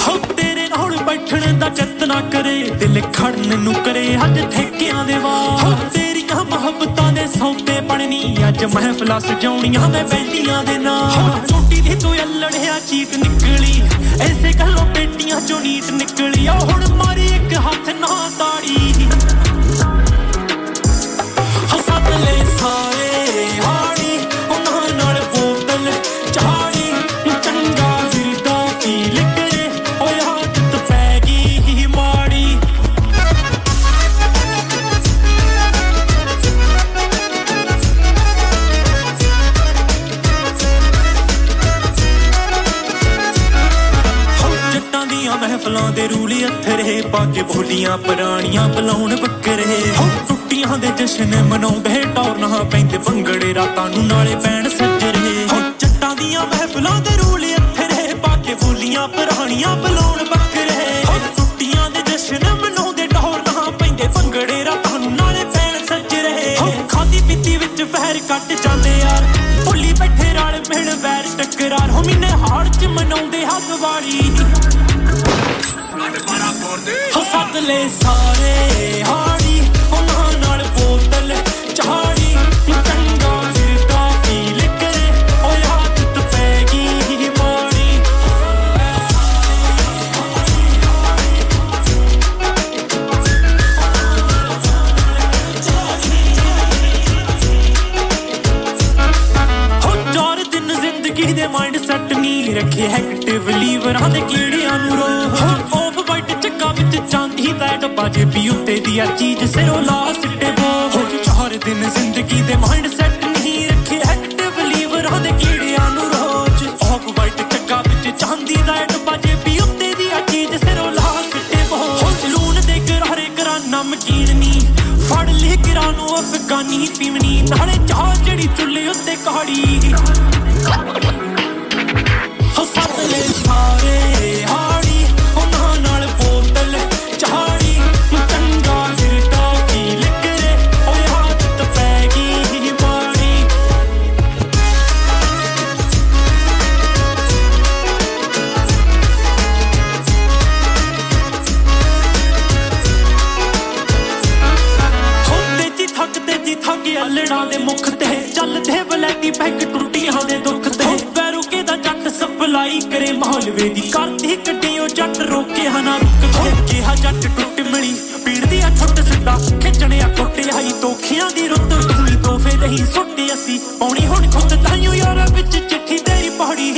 हो तेरे होड़ बैठने दा जतना करे दिल खड़ने नु करे हज ठेकियां दे वार हो तेरी कहां मोहब्बतां दे सौते पड़नी अज महफिलां सजाउणियां मैं बेलियां दे नाल तो लड़या चीत निकली ऐसे गल्लो पेटियां चो नीत निकली ओ हुण मारी एक हाथ ना ताड़ी हसत ले सारे हाड़ी उन्हां नाल बोतल चाड़ी चंगा विरदा पी लिकड़े ओ आदत पै गई माड़ी महफलों दे रूले अथरे पाके भोलियां पुराणियां बलाउन बकरे हो टुटियां दे जश्न मनाउंदे टौरना पैंदे भंगड़े रातां नु नाले पैण सजरे हो चट्टां दियां महफलों दे रूले अथरे पाके भोलियां पुराणियां बलाउन बकरे हो टुटियां दे जश्न मनाउंदे टौरना पैंदे भंगड़े रातां नु नाले पैण सजरे हो खादी पीती विच फहर कट जांदे यार भुल्ली बैठे राल मिल वैर टकरार हो मिने हाड़ च मनाउंदे हक वाली हो साथ ले सारे हाड़ी उन्हां नाल बोतल चाड़ी चंगा फिरदा पी लिकड़े ओ आदत पै गई माड़ी हो चार दिन जिंदगी दे माइंड सेट नी रखे एक्टिवली वरां दे कीड़ियां नू रो चांदी दा डब्बा जे पी उत्ते दी चीज सिरों ला सिटे बो हो चार दिन जिंदगी दे माइंड सेट नहीं रखे एक्टिव लीवर दे कीड़ियां नु रोज ऑफ वाइट चक्का विच चांदी दा डब्बा जे पी उत्ते दी चीज सिरों ला सिटे बो हो लून दे गरारे करा नमकीन नी फड़ ले करा नु अफगानी पीवनी नाले चाह जड़ी चुल्ले उत्ते काड़ी हो साथ ले सारे हाड़ी उन्हां नाल बोतल चलते वलैती पैक टूटियां दे दुख ते पैरुके दा जट सप्लाई करे माहौलवे दी करती कटियो जट रोके हना रुक के केहा जट टुट मिली पीड़ दी छुट सिद्धा खिचने आ कोटे आई तोखियां दी रुत दूई तोफे नहीं सुट्टी असी पौणी हुन खुद ताईयो यारा विच चिट्ठी तेरी पहाड़ी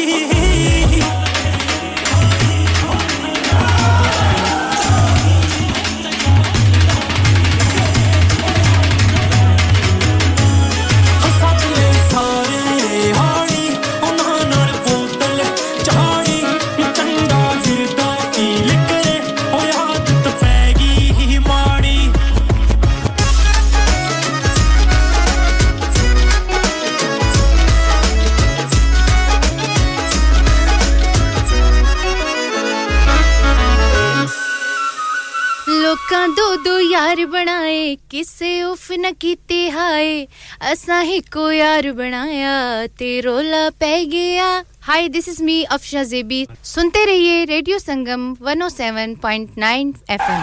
का दो दो यार बनाए किसे उफ न कीती हाय असा ही को यार बनाया ते रोला पै गया hi this is me Afsha जेबी सुनते रहिए radio Sangam 107.9 FM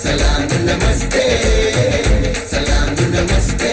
Salam namaste Salam namaste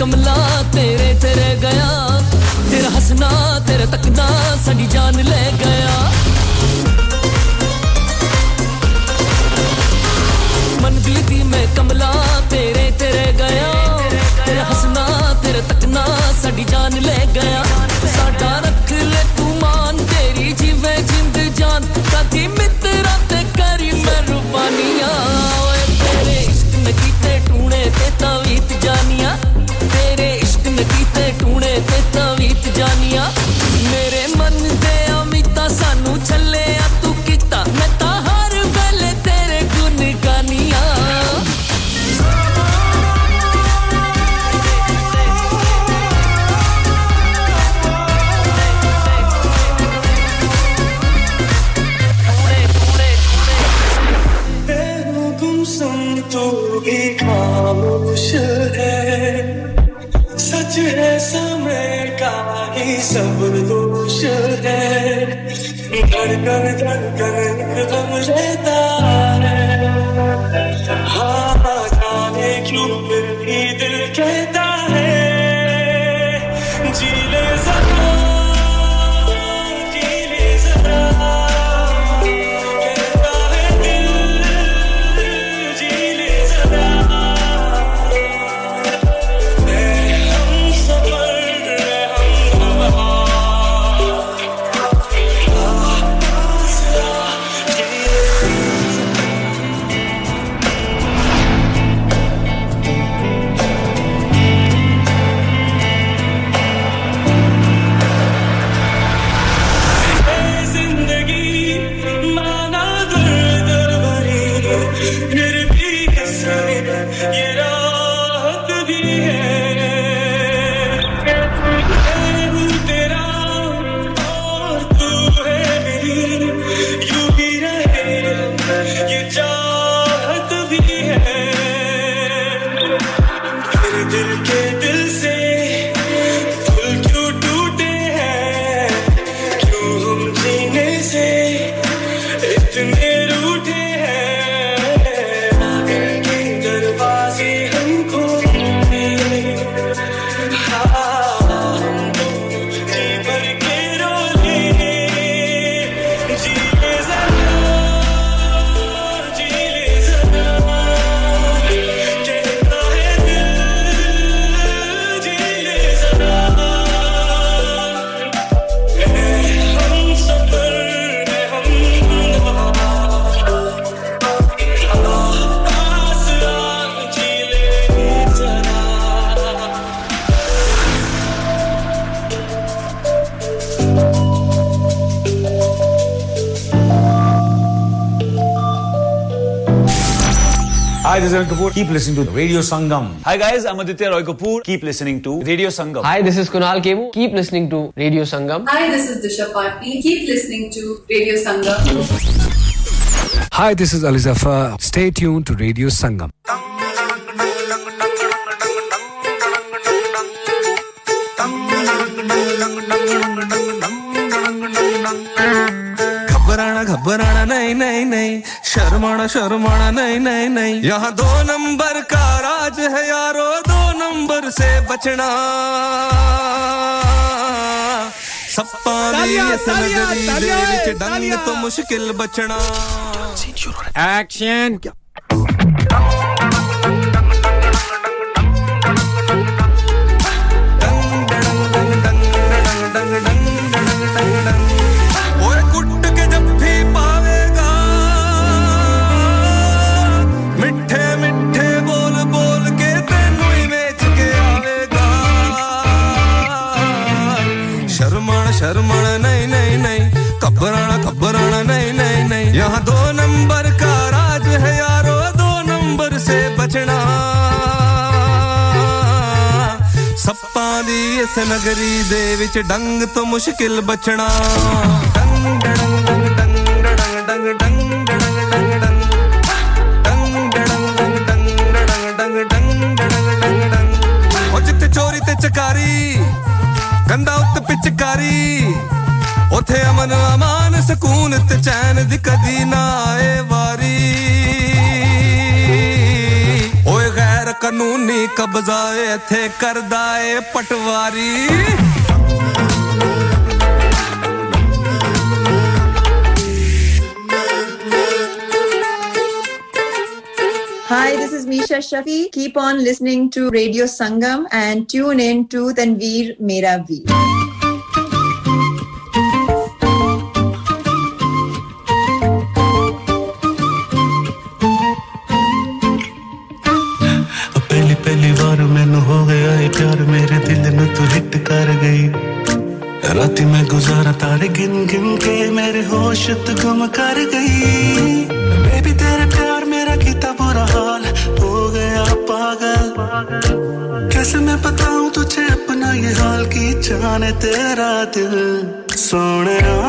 कमला तेरे तेरे गया तेरा हंसना तेरा तकना साडी जान ले गया मन बीती मैं कमला तेरे तेरे गया तेरा हंसना तेरा तकना साडी जान ले गया साडा रख ले तू मान तेरी जीवे जिंद जान साथी मित्रा ते करी मैं रुबानिया ओए तेरे इश्क में कीते टूणे ते तावीत जानिया तेरे इश्क में कीते टूणे ते तावीत जानिया मेरे मन दे अमिता सानू छल्ले आ तू कीता मैं ता हर वेले तेरे गुण गानिया एक खामोश है सच है समय का ही सब दोष है धड़कन कदम रहता है हाँ जाने क्यों फिर भी दिल कहता है जी ले जरा Keep listening to Radio Sangam. Hi guys, I'm Aditya Roy Kapoor. Keep listening to Radio Sangam. Hi, this is Kunal Kevu. Keep listening to Radio Sangam. Hi, this is Disha Patil. Keep listening to Radio Sangam. Hi, this is Ali Zafar. Stay tuned to Radio Sangam. घबराना नहीं नहीं नहीं शर्माना शर्माना नहीं नहीं नहीं यहाँ दो number का राज है यारो दो नंबर से बचना सप्पारी समझरी लेने के ढंग तो मुश्किल बचना एक्शन शर्माना नहीं नहीं नहीं घबराना घबराना नहीं नहीं नहीं यहाँ दो नंबर का राज है यारो दो नंबर से बचना सप्पां दी इस नगरी दे विच डंग तो मुश्किल बचना डंग डंग डंग डंग डंग डंग डंग पिचकारी ओथे अमन अमान सुकून ते चैन दी कदी ना आए वारी ओए गैर कानूनी कब्जा इथे करदा ए पटवारी Hi, this is Misha Shafi. Keep on listening to Radio Sangam and tune in to Tanveer Mera Veer. राती मैं गुजारा तारे गिन गिन के मेरे होश तो गुम कर गई बेबी तेरे प्यार मेरा कितना बुरा हाल हो गया पागल कैसे मैं बताऊं तुझे अपना ये हाल की जाने तेरा दिल सोनिया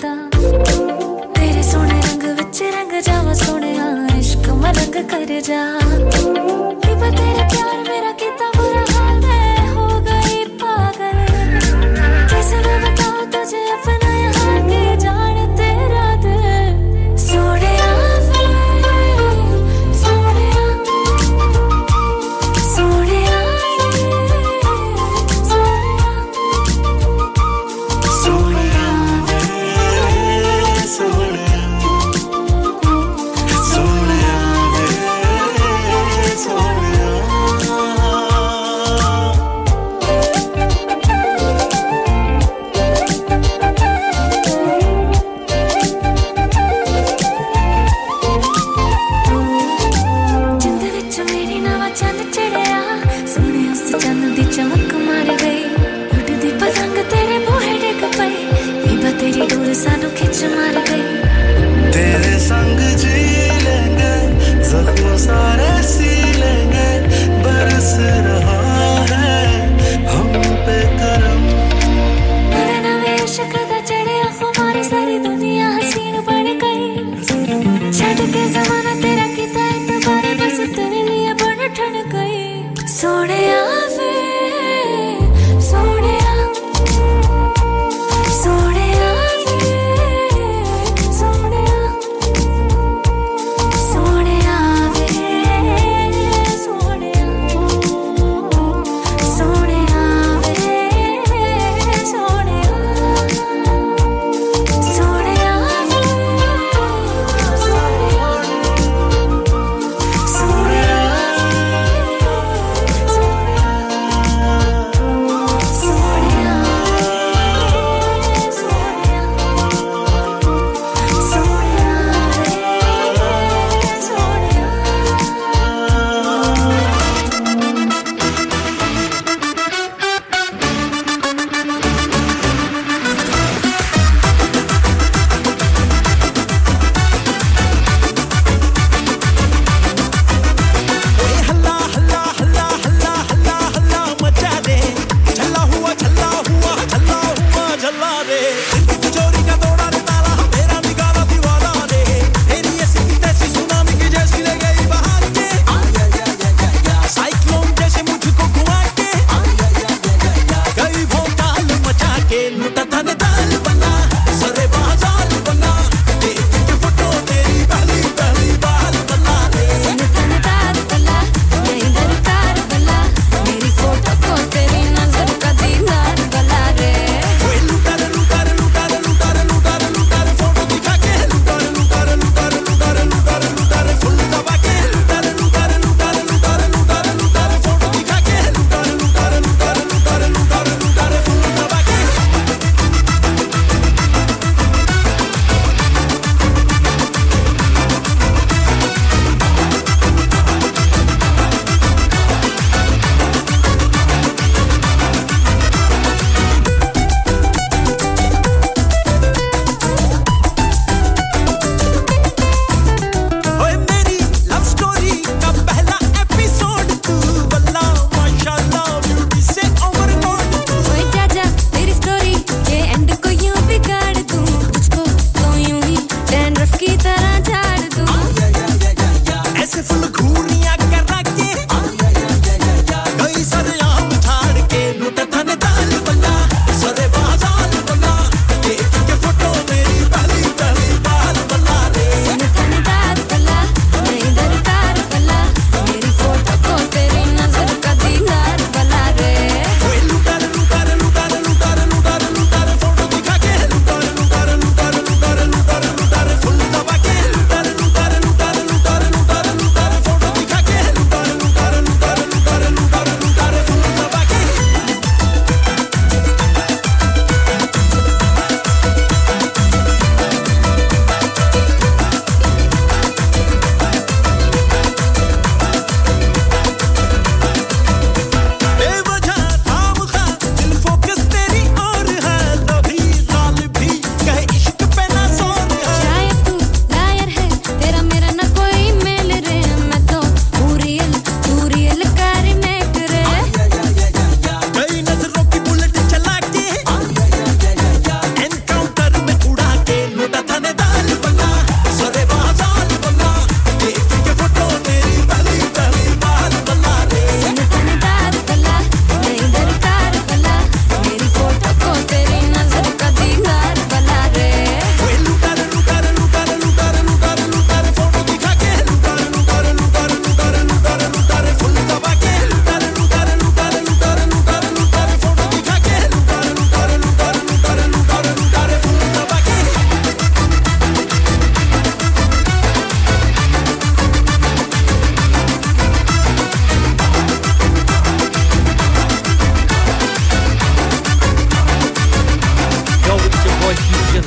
तेरे सोने रंग विच रंग जावा सोने इश्क मलंग कर जा बिना तेरे प्यार मेरा कितना बुरा हाल है हो गई पागल कैसे मैं बताऊं तुझे अपना यहाँ के जान तेरा दिल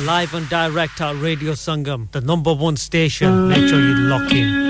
Maddison live and direct at Radio Sangam, the number one station. Make sure you lock in.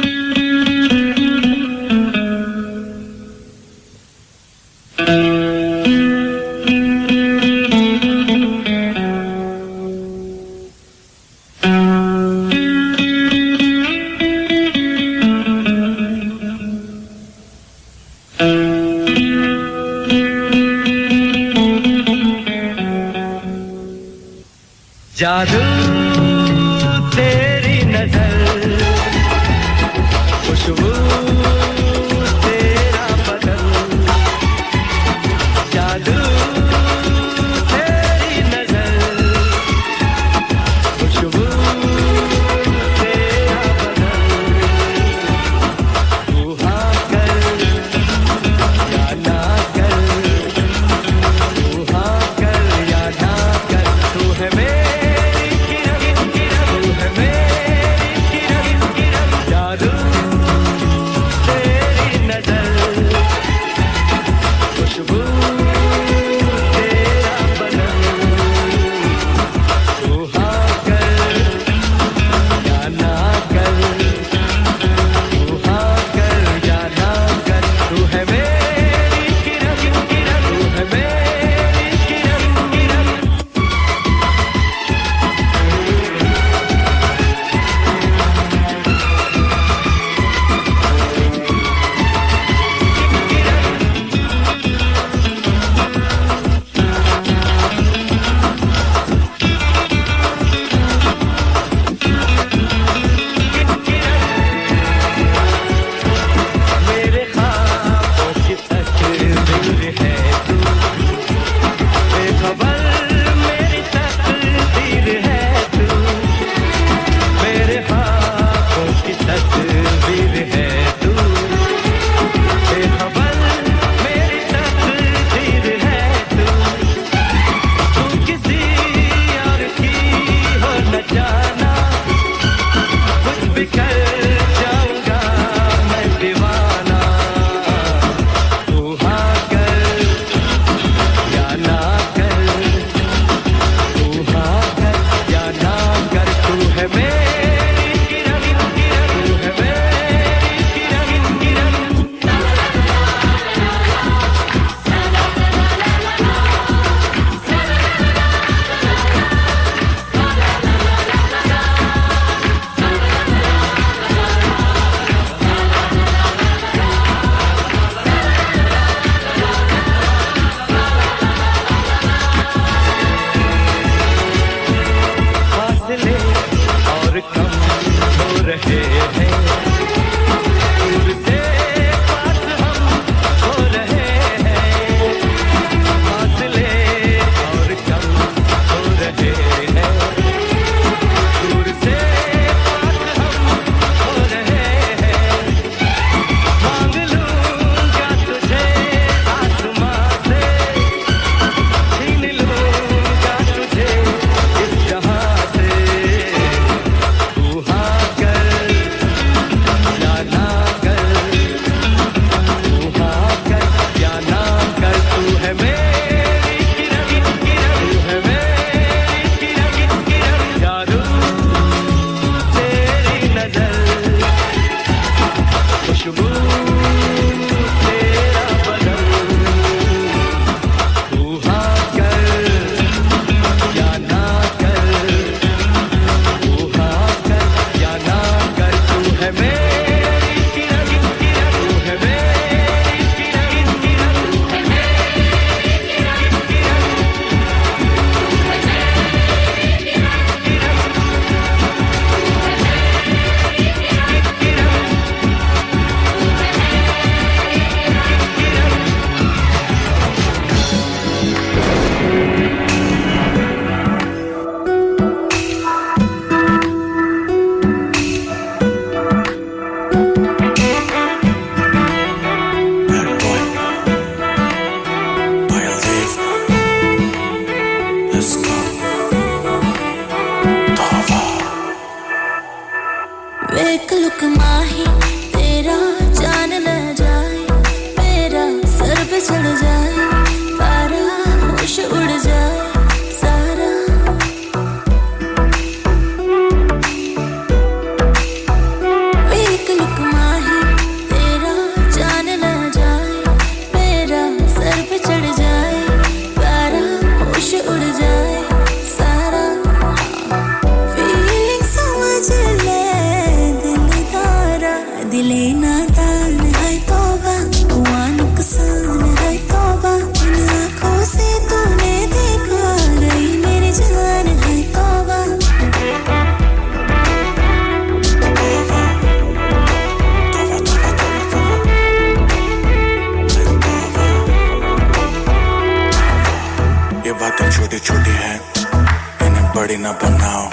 ना बनाओ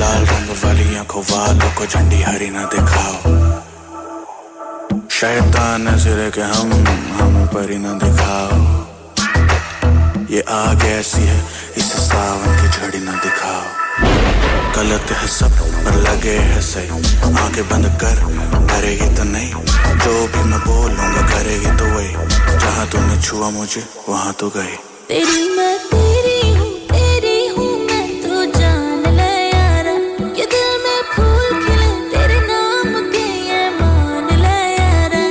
लाल रंग वाली आंखों वालों को झंडी हरी ना दिखाओ शैतान है सिरे के हम हमें परी ना दिखाओ ये आग ऐसी है इसे सावन की झड़ी ना दिखाओ गलत है सब पर लगे है सही आंखें बंद कर करेगी तो नहीं जो भी मैं बोलूँगा करेगी तो वही जहाँ तूने छुआ मुझे वहाँ तो गई तेरी मैं तेरी हूँ मैं तो जान ले यारा ये दिल में फूल खिले तेरे नाम के ये मान ले यारा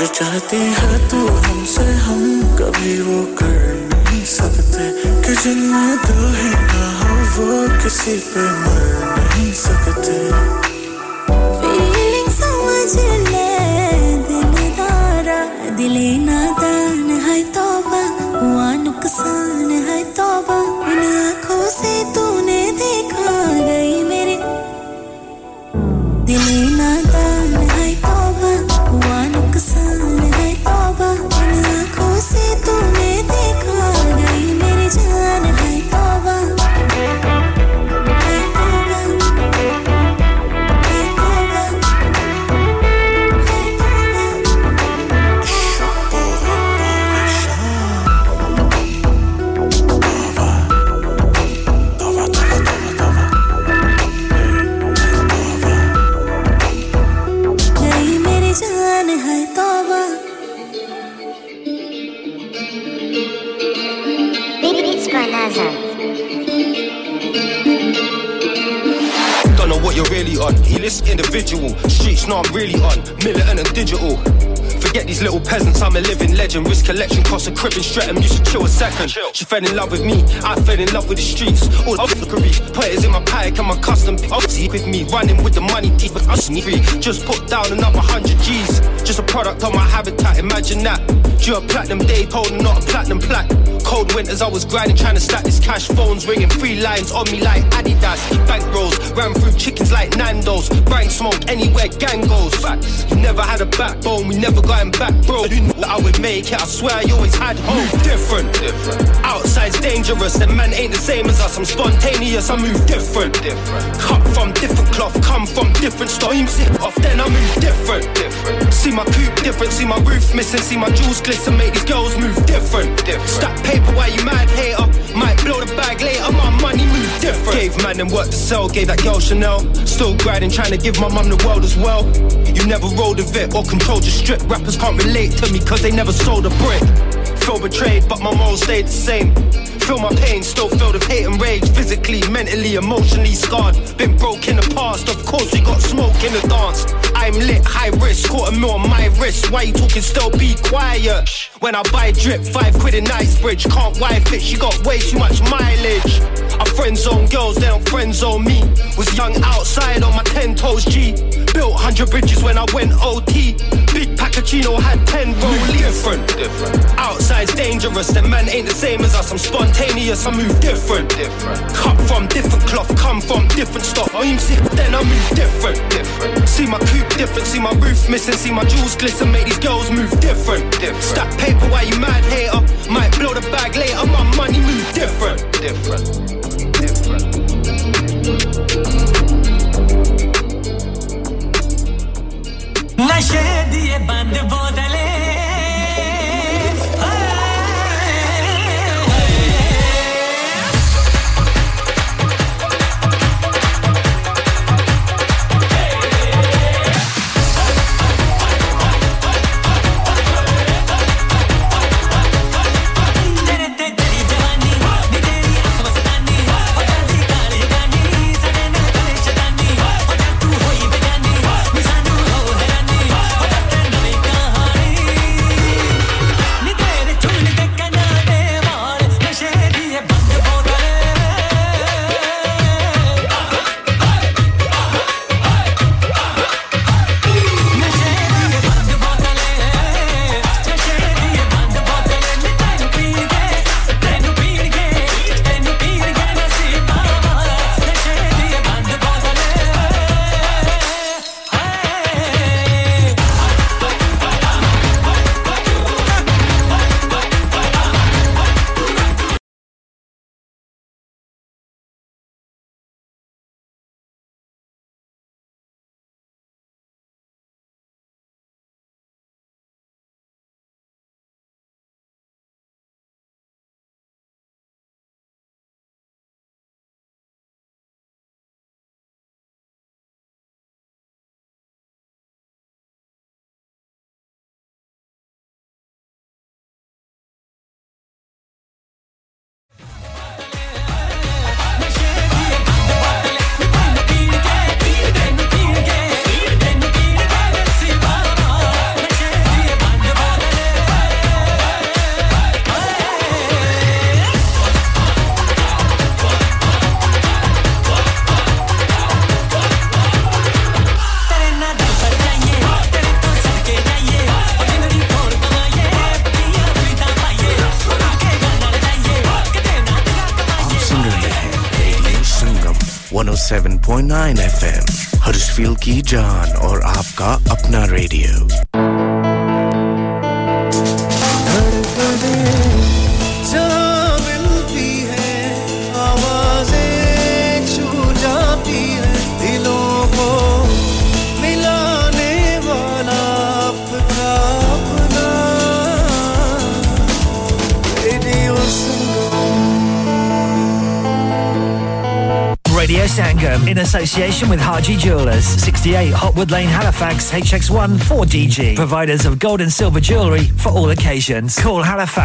जो चाहती है तू हमसे हम कभी वो कर नहीं सकते कि जिनमें दिल है ना हो वो किसी पे मर नहीं सकते फीलिंग समझ ले लेना दान है तौबा हुआ नुकसान है तौबा उन आँखों से तूने देखा गई मेरे दिल लेना दान है तौबा हुआ नुकसान है तौबा उन आँखों से तूने देखा गई मेरी जान है तौबा On. He lists individual, streets no I'm really on, militant and digital. Forget these little peasants, I'm a living legend. Risk collection costs a crib in Streatham, you should chill a second. She fell in love with me, I fell in love with the streets. All the fuckery, potters in my pack and my custom. Obviously with me, running with the money deep, but I'm free. Just put down another 100 G's. Just a product of my habitat, imagine that. Due a platinum day, told not a platinum plaque. Cold winters, I was grinding, trying to stack this cash. Phones ringing, free lines on me like Adidas. Bank rolls, ran through chickens like Nando's. Brand smoke anywhere gang goes. You never had a backbone, we never got him back, bro. You knew that I would make it, I swear I always had hope. Different. Outside's dangerous, and man ain't the same as us. I'm spontaneous, I move different. Cut from different cloth, come from different stuff. You zip off, then I move different. See my coupe different, see my roof missing, see my jewels glisten, make these girls move different. Stack paper. Why you mad hater? Might blow the bag later, my money moves different. Gave man and work to sell, gave that girl Chanel. Still grinding, trying to give my mum the world as well. You never rolled a Vic or controlled your strip. Rappers can't relate to me cause they never sold a brick. Feel betrayed but my morals stayed the same. Feel my pain, still filled with hate and rage. Physically, mentally, emotionally scarred. Been broke in the past, of course we got smoke in the dance. I'm lit, high risk, $250,000 on my wrist. Why you talking still? Be quiet. When I buy drip, £5 in Knightsbridge. Can't wife it, she got way too much mileage. I friend zone girls, they don't friend zone me. Was young outside on my 10 toes, G. Built 100 bridges when I went OT. Big Pacchino had 10 rollies. Different. Outside's dangerous, that man ain't the same as us. I'm spontaneous, I move different. Cut from different cloth, come from different stuff. I'm sick, then I move different. See my coupe different, see my roof missing, see my jewels glisten, make these girls move different. Stack paper, why you mad hater? Might blow the bag later, my money move different. Nashe diye band bodale. 107.9 FM, Huddersfield Ki Jaan aur Aapka Apna Radio. Radio Sangam, in association with Harji Jewelers, 68 Hotwood Lane, Halifax, HX1 4DG. Providers of gold and silver jewellery for all occasions. Call Halifax.